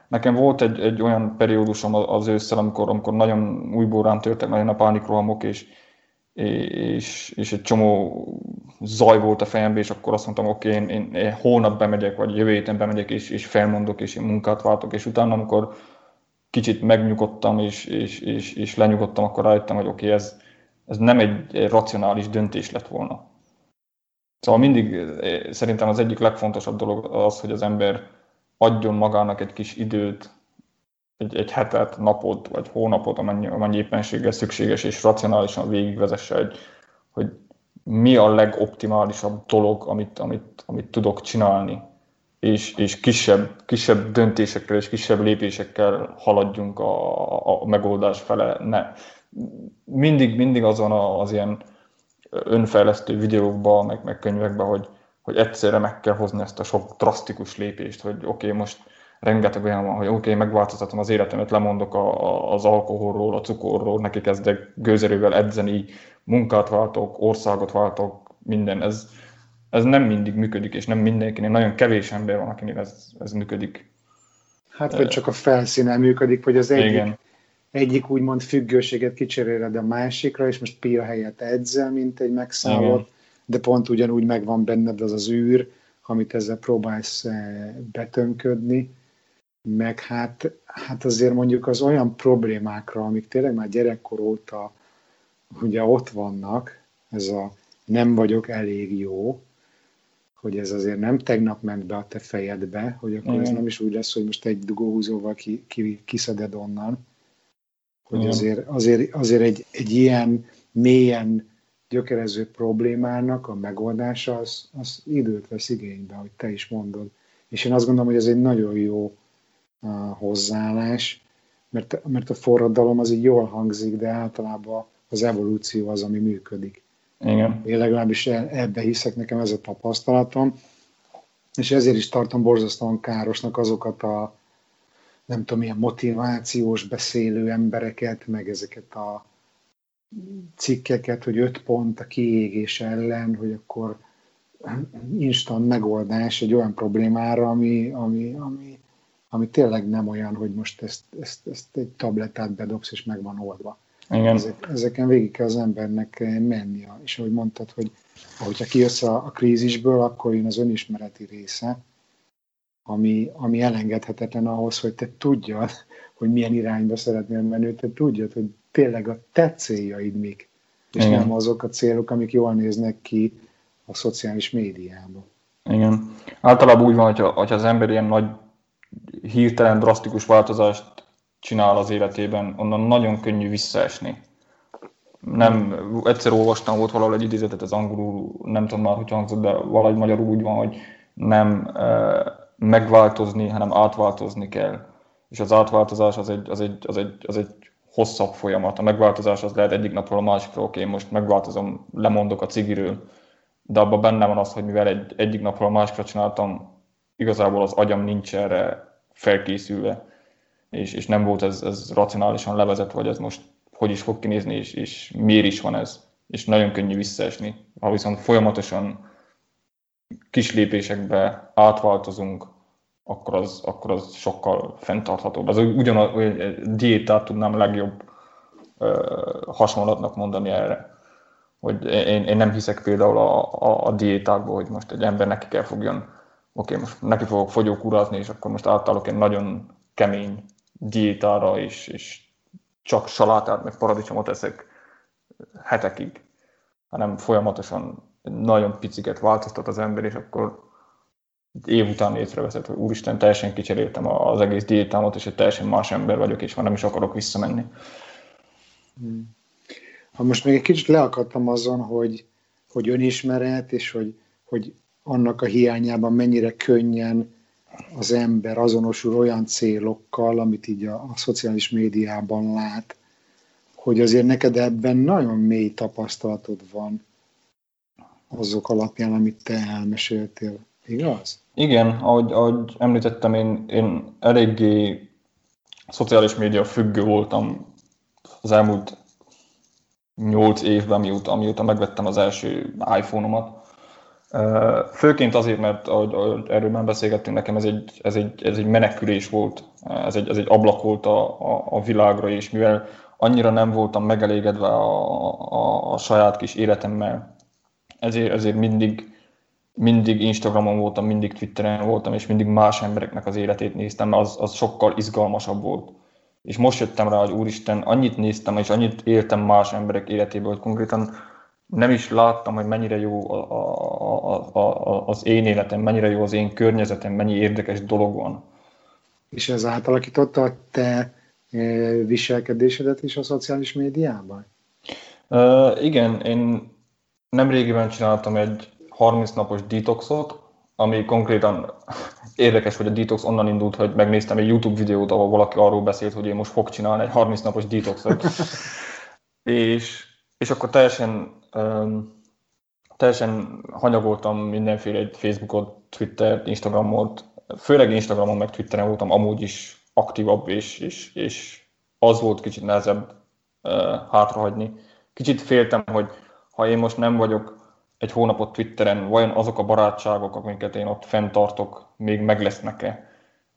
Nekem volt egy olyan periódusom az ősszel, amikor nagyon újból rám törtek nagyon a pánikrohamok, és egy csomó zaj volt a fejemben, és akkor azt mondtam, oké, én holnap bemegyek, vagy jövő héten bemegyek, és felmondok, és én munkát váltok, és utána, amikor kicsit megnyugodtam, és lenyugodtam, akkor rájöttem, hogy oké, ez nem egy racionális döntés lett volna. Szóval mindig szerintem az egyik legfontosabb dolog az, hogy az ember adjon magának egy kis időt, egy hetet, napot vagy hónapot, amennyi éppenséggel szükséges, és racionálisan végigvezesse, hogy mi a legoptimálisabb dolog, amit tudok csinálni, és kisebb döntésekkel és kisebb lépésekkel haladjunk a megoldás fele. Mindig azon az ilyen önfejlesztő videókban, meg könyvekben, hogy egyszerre meg kell hozni ezt a sok drasztikus lépést, hogy oké, most rengeteg olyan van, hogy oké, megváltoztatom az életemet, lemondok az alkoholról, a cukorról, neki kezdek gőzerővel edzeni, munkát váltok, országot váltok, minden. Ez nem mindig működik, és nem mindenkinél, nagyon kevés ember van, akinél ez működik. Hát, vagy csak a felszínen működik, hogy az egyik úgymond függőséget kicseréled a másikra, és most pia helyett edzel, mint egy megszállott, de pont ugyanúgy megvan benned az űr, amit ezzel próbálsz betönködni, meg hát azért mondjuk az olyan problémákra, amik tényleg már gyerekkor óta ugye ott vannak, ez a nem vagyok elég jó, hogy ez azért nem tegnap ment be a te fejedbe, hogy akkor ez nem is úgy lesz, hogy most egy dugóhúzóval kiszeded onnan, hogy azért egy ilyen mélyen gyökerező problémának a megoldása az időt vesz igénybe, hogy te is mondod. És én azt gondolom, hogy ez egy nagyon jó hozzáállás, mert a forradalom az így jól hangzik, de általában az evolúció az, ami működik. Igen. Én legalábbis ebbe hiszek, nekem ez a tapasztalatom, és ezért is tartom borzasztóan károsnak azokat a nem tudom, ilyen motivációs beszélő embereket, meg ezeket a cikkeket, hogy 5 pont a kiégés ellen, hogy akkor instant megoldás egy olyan problémára, ami tényleg nem olyan, hogy most ezt egy tablettát bedobsz, és meg van oldva. Igen. Ezeken végig kell az embernek mennie. És ahogy mondtad, hogy ahogyha kijössz a krízisből, akkor jön az önismereti része, ami elengedhetetlen ahhoz, hogy te tudjad, hogy milyen irányba szeretnél menni, te tudjad, hogy tényleg a te céljaid mik, és nem azok a célok, amik jól néznek ki a szociális médiában. Igen. Általában úgy van, hogyha az ember ilyen nagy, hirtelen, drasztikus változást csinál az életében, onnan nagyon könnyű visszaesni. Nem, egyszer olvastam, volt valahol egy idézetet, ez angolul, nem tudom már, hogy hangzott, de valahogy magyarul úgy van, hogy nem megváltozni, hanem átváltozni kell. És az átváltozás az egy hosszabb folyamat. A megváltozás az lehet egyik napról a másikról, oké, most megváltozom, lemondok a cigiről, de abban benne van az, hogy mivel egyik napról a másikra csináltam, igazából az agyam nincs erre felkészülve, és nem volt ez racionálisan levezetve, vagy ez most hogy is fog kinézni, és miért is van ez, és nagyon könnyű visszaesni. Ha viszont folyamatosan kis lépésekbe átváltozunk, akkor az sokkal fenntarthatóbb. Ez ugyanolyan diétát tudnám legjobb hasonlatnak mondani erre. Hogy én nem hiszek például a diétákba, hogy most egy ember neki kell fogjon, oké, most neki fogok fogyókúrázni, és akkor most átállok egy nagyon kemény diétára, és csak salátát, meg paradicsomot eszek hetekig, hanem folyamatosan nagyon piciket változtat az ember, és akkor év után észreveszed, hogy úristen, teljesen kicseréltem az egész diétámat, és egy teljesen más ember vagyok, és már nem is akarok visszamenni. Ha most még egy kicsit leakadtam azon, hogy önismeret, és hogy annak a hiányában mennyire könnyen az ember azonosul olyan célokkal, amit így a szociális médiában lát, hogy azért neked ebben nagyon mély tapasztalatod van azok alapján, amit te elmeséltél. Igaz? Igen, ahogy említettem, én eléggé szociális média függő voltam az elmúlt 8 évben, amióta megvettem az első iPhone-omat. Főként azért, mert ahogy erről már beszélgettünk, nekem ez egy menekülés volt, ez egy ablak volt a világra, és mivel annyira nem voltam megelégedve a saját kis életemmel, ezért mindig Instagramon voltam, mindig Twitteren voltam, és mindig más embereknek az életét néztem, mert az sokkal izgalmasabb volt. És most jöttem rá, hogy úristen, annyit néztem, és annyit éltem más emberek életéből, hogy konkrétan nem is láttam, hogy mennyire jó az én életem, mennyire jó az én környezetem, mennyi érdekes dolog van. És ez átalakította a te viselkedésedet is a szociális médiában? Igen, én nemrégiben csináltam egy 30 napos detoxot, ami konkrétan érdekes, hogy a detox onnan indult, hogy megnéztem egy YouTube videót, ahol valaki arról beszélt, hogy én most fog csinálni egy 30 napos detoxot. és akkor teljesen hanyagoltam mindenféle, egy Facebookot, Twittert, Instagramot, főleg Instagramon, meg Twitteren voltam amúgy is aktívabb, és az volt kicsit nehezebb hátrahagyni. Kicsit féltem, hogy ha én most nem vagyok egy hónapot Twitteren, vajon azok a barátságok, amiket én ott fenntartok, még meg lesznek-e?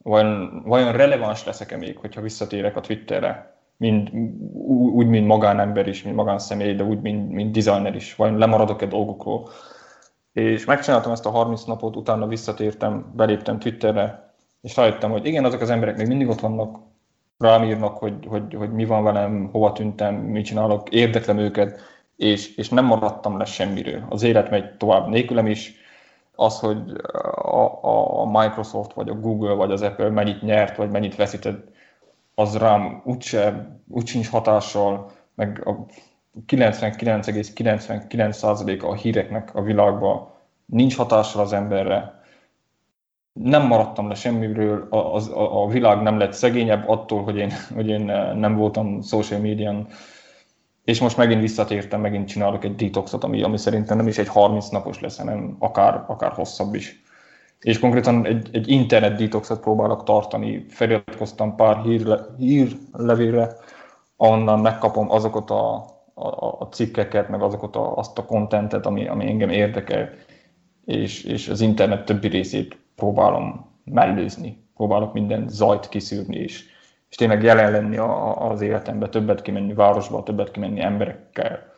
Vajon releváns leszek-e még, hogyha visszatérek a Twitterre? Úgy, mint magánember is, mint magánszemély, de úgy, mint designer is. Vajon lemaradok-e dolgokról? És megcsináltam ezt a 30 napot, utána visszatértem, beléptem Twitterre, és rájöttem, hogy igen, azok az emberek még mindig ott vannak, rám írnak, hogy mi van velem, hova tűntem, mit csinálok, érdeklem őket, és nem maradtam le semmiről. Az élet megy tovább nélkülem is. Az, hogy a Microsoft, vagy a Google, vagy az Apple mennyit nyert, vagy mennyit veszített, az rám úgy sincs hatással, meg a 99,99%-a a híreknek a világban nincs hatással az emberre. Nem maradtam le semmiről, a világ nem lett szegényebb attól, hogy én nem voltam social médián. És most megint visszatértem, megint csinálok egy detoxot, ami szerintem nem is egy 30 napos lesz, hanem akár hosszabb is. És konkrétan egy internet detoxot próbálok tartani. Feliratkoztam pár hírlevélre, onnan megkapom azokat a cikkeket, meg azokat azt a kontentet, ami engem érdekel, és az internet többi részét próbálom mellőzni. Próbálok minden zajt kiszűrni is. És tényleg jelen lenni az életemben, többet kimenni városba, többet kimenni emberekkel,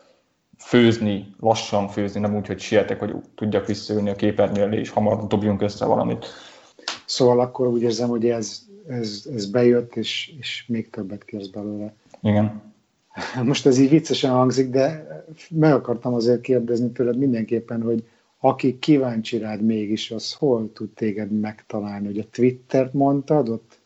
főzni, lassan főzni, nem úgy, hogy sietek, hogy tudjak visszaülni a képernyőre, és hamar dobjunk össze valamit. Szóval akkor úgy érzem, hogy ez bejött, és még többet kérsz belőle. Igen. Most ez így viccesen hangzik, de meg akartam azért kérdezni tőled mindenképpen, hogy aki kíváncsi rád mégis, az hol tud téged megtalálni, hogy a Twittert mondtad ott?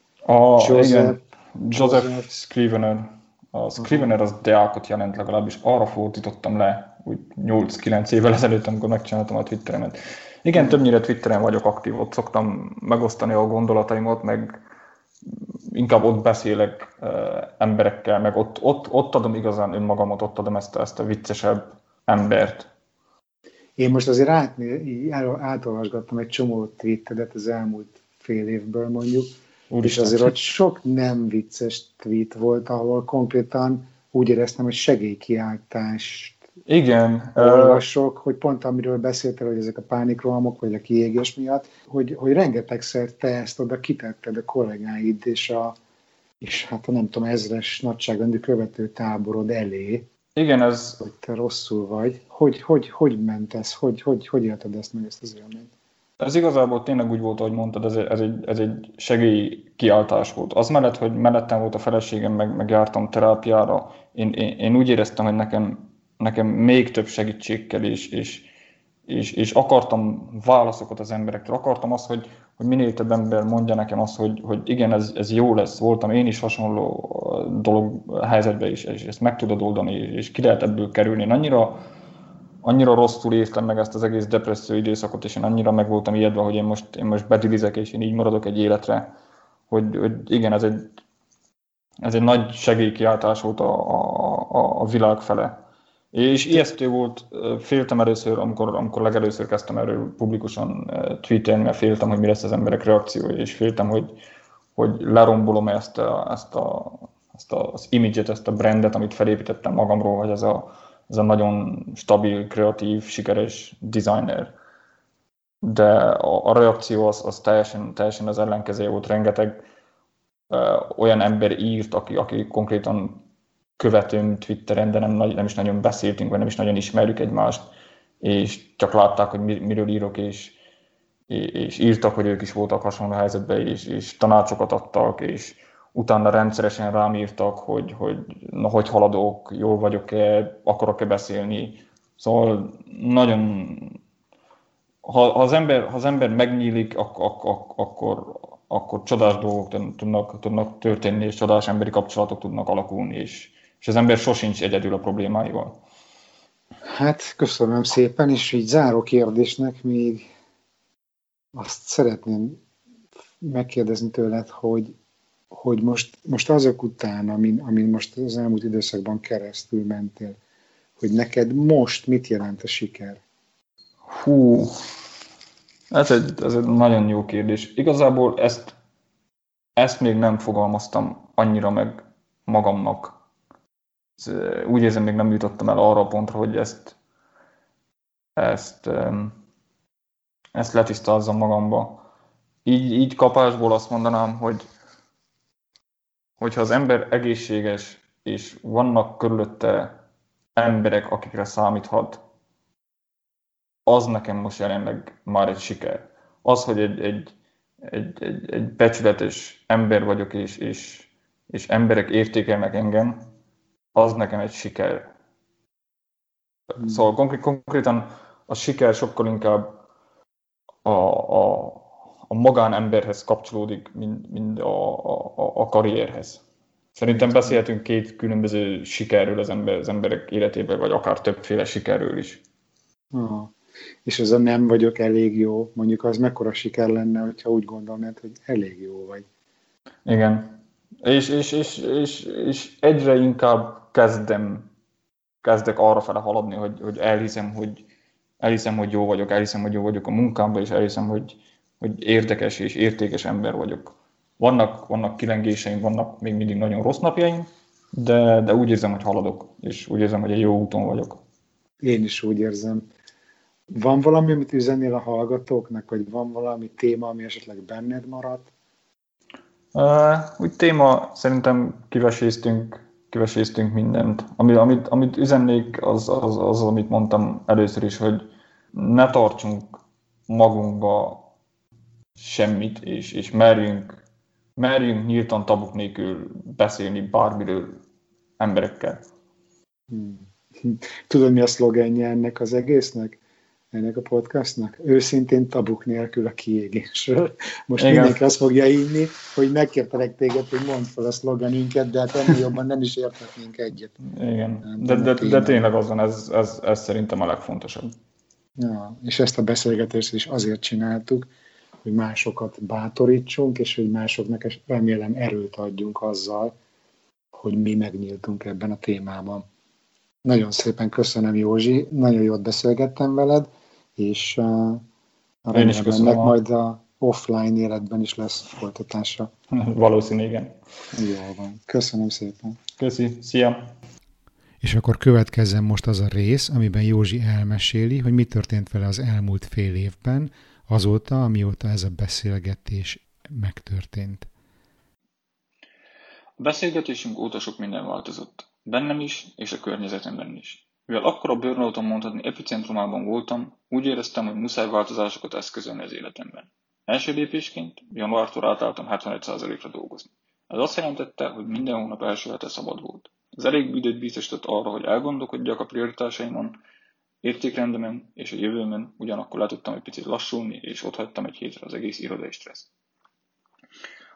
József Scrivener. A Scrivener az Deákot jelent, legalábbis arra fordítottam le, úgy 8-9 évvel ezelőtt, amikor megcsináltam a Twitteremet. Igen, többnyire Twitteren vagyok aktív, ott szoktam megosztani a gondolataimat, meg inkább ott beszélek emberekkel, meg ott adom igazán önmagamat, ott adom ezt a viccesebb embert. Én most azért átolvasgattam egy csomó twittedet az elmúlt fél évből mondjuk, és azért ott sok nem vicces tweet volt, ahol konkrétan úgy éreztem, hogy segélykiáltást olvasok, hogy pont amiről beszéltél, hogy ezek a pánikrohamok, vagy a kiégés miatt, hogy rengetegszer te ezt oda kitetted a kollégáid, és hát a nem tudom, 1000-es nagyságrendű követő táborod elé. Igen, ez... Hogy te rosszul vagy. Hogy ment ez? Hogy élted ezt meg, ezt az élményt? Ez igazából tényleg úgy volt, ahogy mondtad, ez egy segélykiáltás volt. Az mellett, hogy mellettem volt a feleségem, meg jártam terápiára, én úgy éreztem, hogy nekem még több segítség kell, és akartam válaszokat az emberektől. Akartam azt, hogy minél több ember mondja nekem azt, hogy igen, ez jó lesz. Voltam én is hasonló helyzetben is, és ezt meg tudod oldani, és ki lehet ebből kerülni. Én annyira rosszul értem meg ezt az egész depresszió időszakot, és én annyira meg voltam ijedve, hogy én most bedilizek, és én így maradok egy életre, hogy igen, ez egy nagy segélykiáltás volt a világ fele. És ijesztő volt, féltem először, amikor legelőször kezdtem erről publikusan tweetelni, mert féltem, hogy mi lesz az emberek reakciója, és féltem, hogy lerombolom ezt az image-et, ezt a brandet, amit felépítettem magamról, vagy ez a nagyon stabil, kreatív, sikeres designer. De a reakció az teljesen az ellenkezője volt. Rengeteg olyan ember írt, aki konkrétan követőm Twitteren, de nem is nagyon beszéltünk, vagy nem is nagyon ismerjük egymást, és csak látták, hogy miről írok, és írtak, hogy ők is voltak hasonló helyzetben, és tanácsokat adtak, és utána rendszeresen rám írtak, hogy haladok, jól vagyok-e, akarok-e beszélni. Szóval nagyon... Ha az ember megnyílik, akkor csodás dolgok tudnak történni, és csodás emberi kapcsolatok tudnak alakulni, és az ember sosincs egyedül a problémáival. Hát, köszönöm szépen, és így záró kérdésnek még azt szeretném megkérdezni tőled, hogy most azok után, amin most az elmúlt időszakban keresztül mentél, hogy neked most mit jelent a siker? Hú, ez egy nagyon jó kérdés. Igazából ezt még nem fogalmaztam annyira meg magamnak. Úgy érzem, még nem jutottam el arra a pontra, hogy ezt letisztázzam magamba. Így kapásból azt mondanám, hogyha az ember egészséges, és vannak körülötte emberek, akikre számíthat, az nekem most jelenleg már egy siker. Az, hogy egy becsületes ember vagyok, és emberek értékelnek engem, az nekem egy siker. Szóval konkrétan a siker sokkal inkább a magánemberhez kapcsolódik, mint a karrierhez. Szerintem beszélhetünk két különböző sikerről az emberek életében, vagy akár többféle sikerről is. Aha. És ez a nem vagyok elég jó, mondjuk az mekkora siker lenne, hogyha úgy gondolnád, hogy elég jó vagy. Igen. És egyre inkább kezdek arrafele haladni, hogy elhiszem, hogy jó vagyok, elhiszem, hogy jó vagyok a munkámban, és elhiszem, hogy érdekes és értékes ember vagyok. Vannak kilengéseim, vannak még mindig nagyon rossz napjaim, de úgy érzem, hogy haladok, és úgy érzem, hogy egy jó úton vagyok. Én is úgy érzem. Van valami, amit üzenél a hallgatóknak, vagy van valami téma, ami esetleg benned maradt? Úgy téma, szerintem kiveséztünk mindent. Amit üzennék, az, amit mondtam először is, hogy ne tartsunk magunkba semmit, és merjünk nyíltan tabuk nélkül beszélni bármiről emberekkel. Tudod, mi a szlogenje ennek az egésznek? Ennek a podcastnak? Őszintén tabuk nélkül a kiégésről. Most igen. Mindenki azt fogja hinni, hogy megkértelek téged, hogy mondd fel a szlogenünket, de hát ennél jobban nem is érthetnénk egyet. Igen, de tényleg azon ez szerintem a legfontosabb. Ja, és ezt a beszélgetést is azért csináltuk, hogy másokat bátorítsunk, és hogy másoknak remélem erőt adjunk azzal, hogy mi megnyíltunk ebben a témában. Nagyon szépen köszönöm, Józsi, nagyon jót beszélgettem veled, és remélem, majd a offline életben is lesz folytatása. Valószínű, igen. Jól van. Köszönöm szépen. Köszi. Szia. És akkor következzen most az a rész, amiben Józsi elmeséli, hogy mi történt vele az elmúlt fél évben, azóta, amióta ez a beszélgetés megtörtént. A beszélgetésünk óta sok minden változott. Bennem is, és a környezetemben is. Mivel akkor a burnouton mondhatni epicentrumában voltam, úgy éreztem, hogy muszáj változásokat eszközölni az életemben. Első lépésként januártól átálltam 71%-ra dolgozni. Ez azt jelentette, hogy minden hónap első hete szabad volt. Ez elég időt biztosított arra, hogy elgondolkodjak a prioritásaimon, értékrendemen és a jövőmön, ugyanakkor le tudtam egy picit lassulni, és otthagytam egy hétre az egész irodai stressz.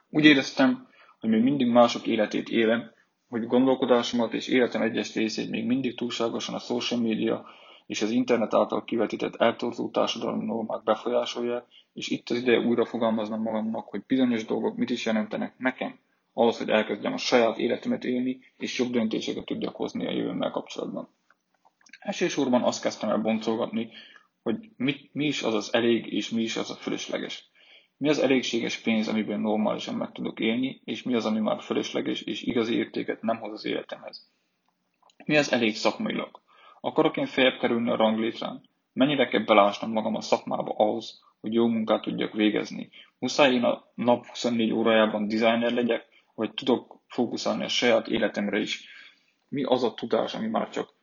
Úgy éreztem, hogy még mindig mások életét élem, hogy gondolkodásomat és életem egyes részét még mindig túlságosan a social media és az internet által kivetített eltorzult társadalmi normák befolyásolják, és itt az ideje újra fogalmaznom magamnak, hogy bizonyos dolgok mit is jelentenek nekem, ahhoz, hogy elkezdjem a saját életemet élni, és jobb döntéseket tudjak hozni a jövőmmel kapcsolatban. Elsősorban azt kezdtem el boncolgatni, hogy mi is az az elég, és mi is az a fölösleges. Mi az elégséges pénz, amiben normálisan meg tudok élni, és mi az, ami már fölösleges és igazi értéket nem hoz az életemhez. Mi az elég szakmailag? Akarok én feljebb kerülni a ranglétrán? Mennyire kell belásnom magam a szakmába ahhoz, hogy jó munkát tudjak végezni? Muszáj én a nap 24 órájában designer legyek, vagy tudok fókuszálni a saját életemre is? Mi az a tudás, ami már csak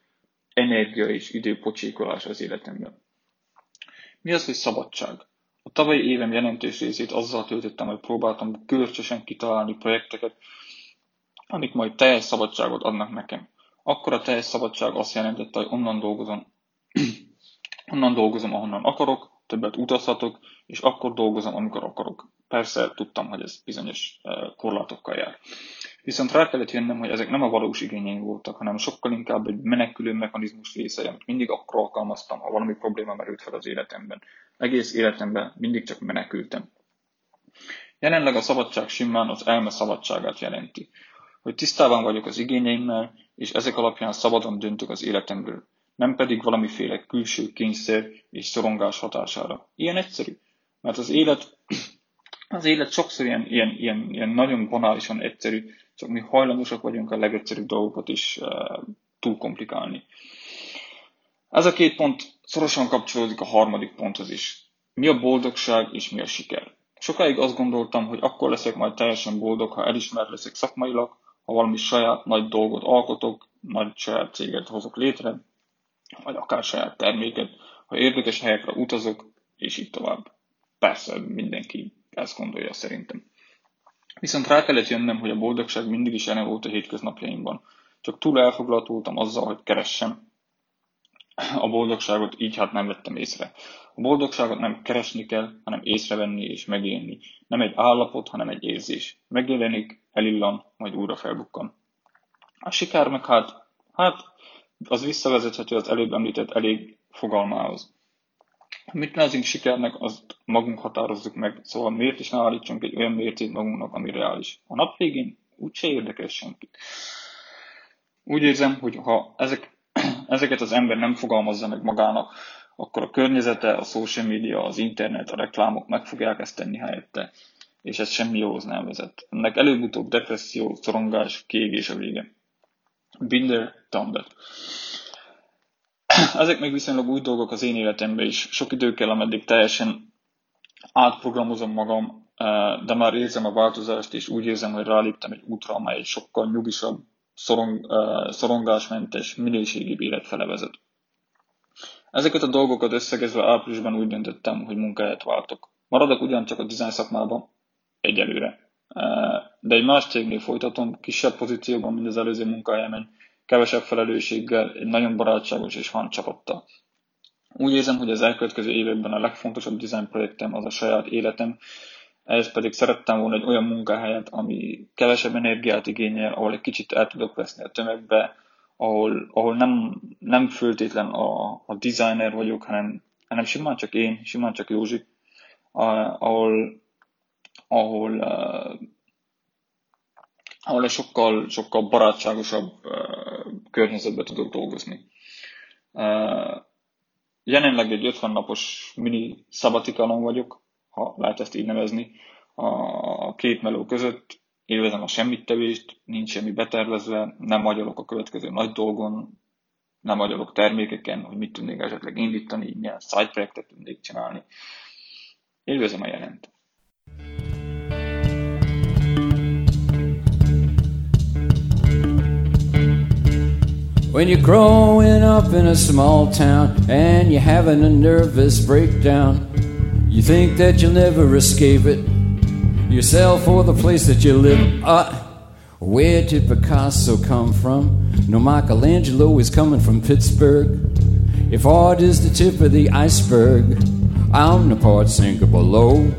energia és időpocsékolás az életemben? Mi az, hogy szabadság? A tavalyi évem jelentős részét azzal töltöttem, hogy próbáltam görcsösen kitalálni projekteket, amik majd teljes szabadságot adnak nekem. Akkor a teljes szabadság azt jelentette, hogy onnan dolgozom, ahonnan akarok, többet utazhatok, és akkor dolgozom, amikor akarok. Persze tudtam, hogy ez bizonyos korlátokkal jár. Viszont rá kellett jönnöm, hogy ezek nem a valós igényeim voltak, hanem sokkal inkább egy menekülő mechanizmus része, amit mindig akkor alkalmaztam, ha valami probléma merült fel az életemben. Egész életemben mindig csak menekültem. Jelenleg a szabadság simán az elme szabadságát jelenti, hogy tisztában vagyok az igényeimmel, és ezek alapján szabadon döntök az életemről, nem pedig valamiféle külső kényszer és szorongás hatására. Ilyen egyszerű, mert az élet sokszor ilyen nagyon banálisan egyszerű, csak mi hajlamosak vagyunk a legegyszerűbb dolgokat is túlkomplikálni. Ez a két pont szorosan kapcsolódik a harmadik ponthoz is. Mi a boldogság és mi a siker? Sokáig azt gondoltam, hogy akkor leszek majd teljesen boldog, ha elismert leszek szakmailag, ha valami saját nagy dolgot alkotok, nagy saját céget hozok létre, vagy akár saját terméket, ha érdekes helyekre utazok, és így tovább. Persze mindenki ezt gondolja szerintem. Viszont rá kellett jönnöm, hogy a boldogság mindig is jelen volt a hétköznapjaimban. Csak túl elfoglalt voltam azzal, hogy keressem a boldogságot, így hát nem vettem észre. A boldogságot nem keresni kell, hanem észrevenni és megélni. Nem egy állapot, hanem egy érzés. Megjelenik, elillan, majd újra felbukkan. A siker meg hát az visszavezethető az előbb említett elég fogalmához. Mit nevezünk sikernek, azt magunk határozzuk meg, szóval miért is ne állítsunk egy olyan mércét magunknak, ami reális. A nap végén úgyse érdekel senkit. Úgy érzem, hogy ha ezeket az ember nem fogalmazza meg magának, akkor a környezete, a social media, az internet, a reklámok meg fogják ezt tenni helyette, és ez semmi jóhoz nem vezet. Ennek előbb-utóbb depresszió, szorongás, kiégés a vége. Binder, Tumblr. Ezek még viszonylag új dolgok az én életemben is. Sok idő kell, ameddig teljesen átprogramozom magam, de már érzem a változást, és úgy érzem, hogy ráléptem egy útra, amely egy sokkal nyugisabb, szorongásmentes, minőségibb élet fele vezet. Ezeket a dolgokat összegezve áprilisban úgy döntöttem, hogy munkahelyet váltok. Maradok ugyancsak a design szakmában egyelőre, de egy más cégnél folytatom, kisebb pozícióban, mint az előző munkahelyemen, kevesebb felelősséggel, egy nagyon barátságos és fun csapattal. Úgy érzem, hogy az elkövetkező években a legfontosabb design projektem az a saját életem, ehhez pedig szerettem volna egy olyan munkahelyet, ami kevesebb energiát igényel, ahol egy kicsit el tudok veszni a tömegbe, ahol nem föltétlen a designer vagyok, hanem simán csak én, simán csak Józsi, ahol egy sokkal barátságosabb környezetben tudok dolgozni. Jelenleg egy 50 napos mini szabatikalon vagyok, ha lehet ezt így nevezni, a két meló között. Élvezem a semmittevést, nincs semmi betervezve, nem agyalok a következő nagy dolgon, nem agyalok termékeken, hogy mit tudnék esetleg indítani, milyen side projektet tudnék csinálni. Élvezem a jelent. When you're growing up in a small town and you're having a nervous breakdown, you think that you'll never escape it, yourself or the place that you live. Where did Picasso come from? No, Michelangelo is coming from Pittsburgh. If art is the tip of the iceberg, I'm the part sinker below.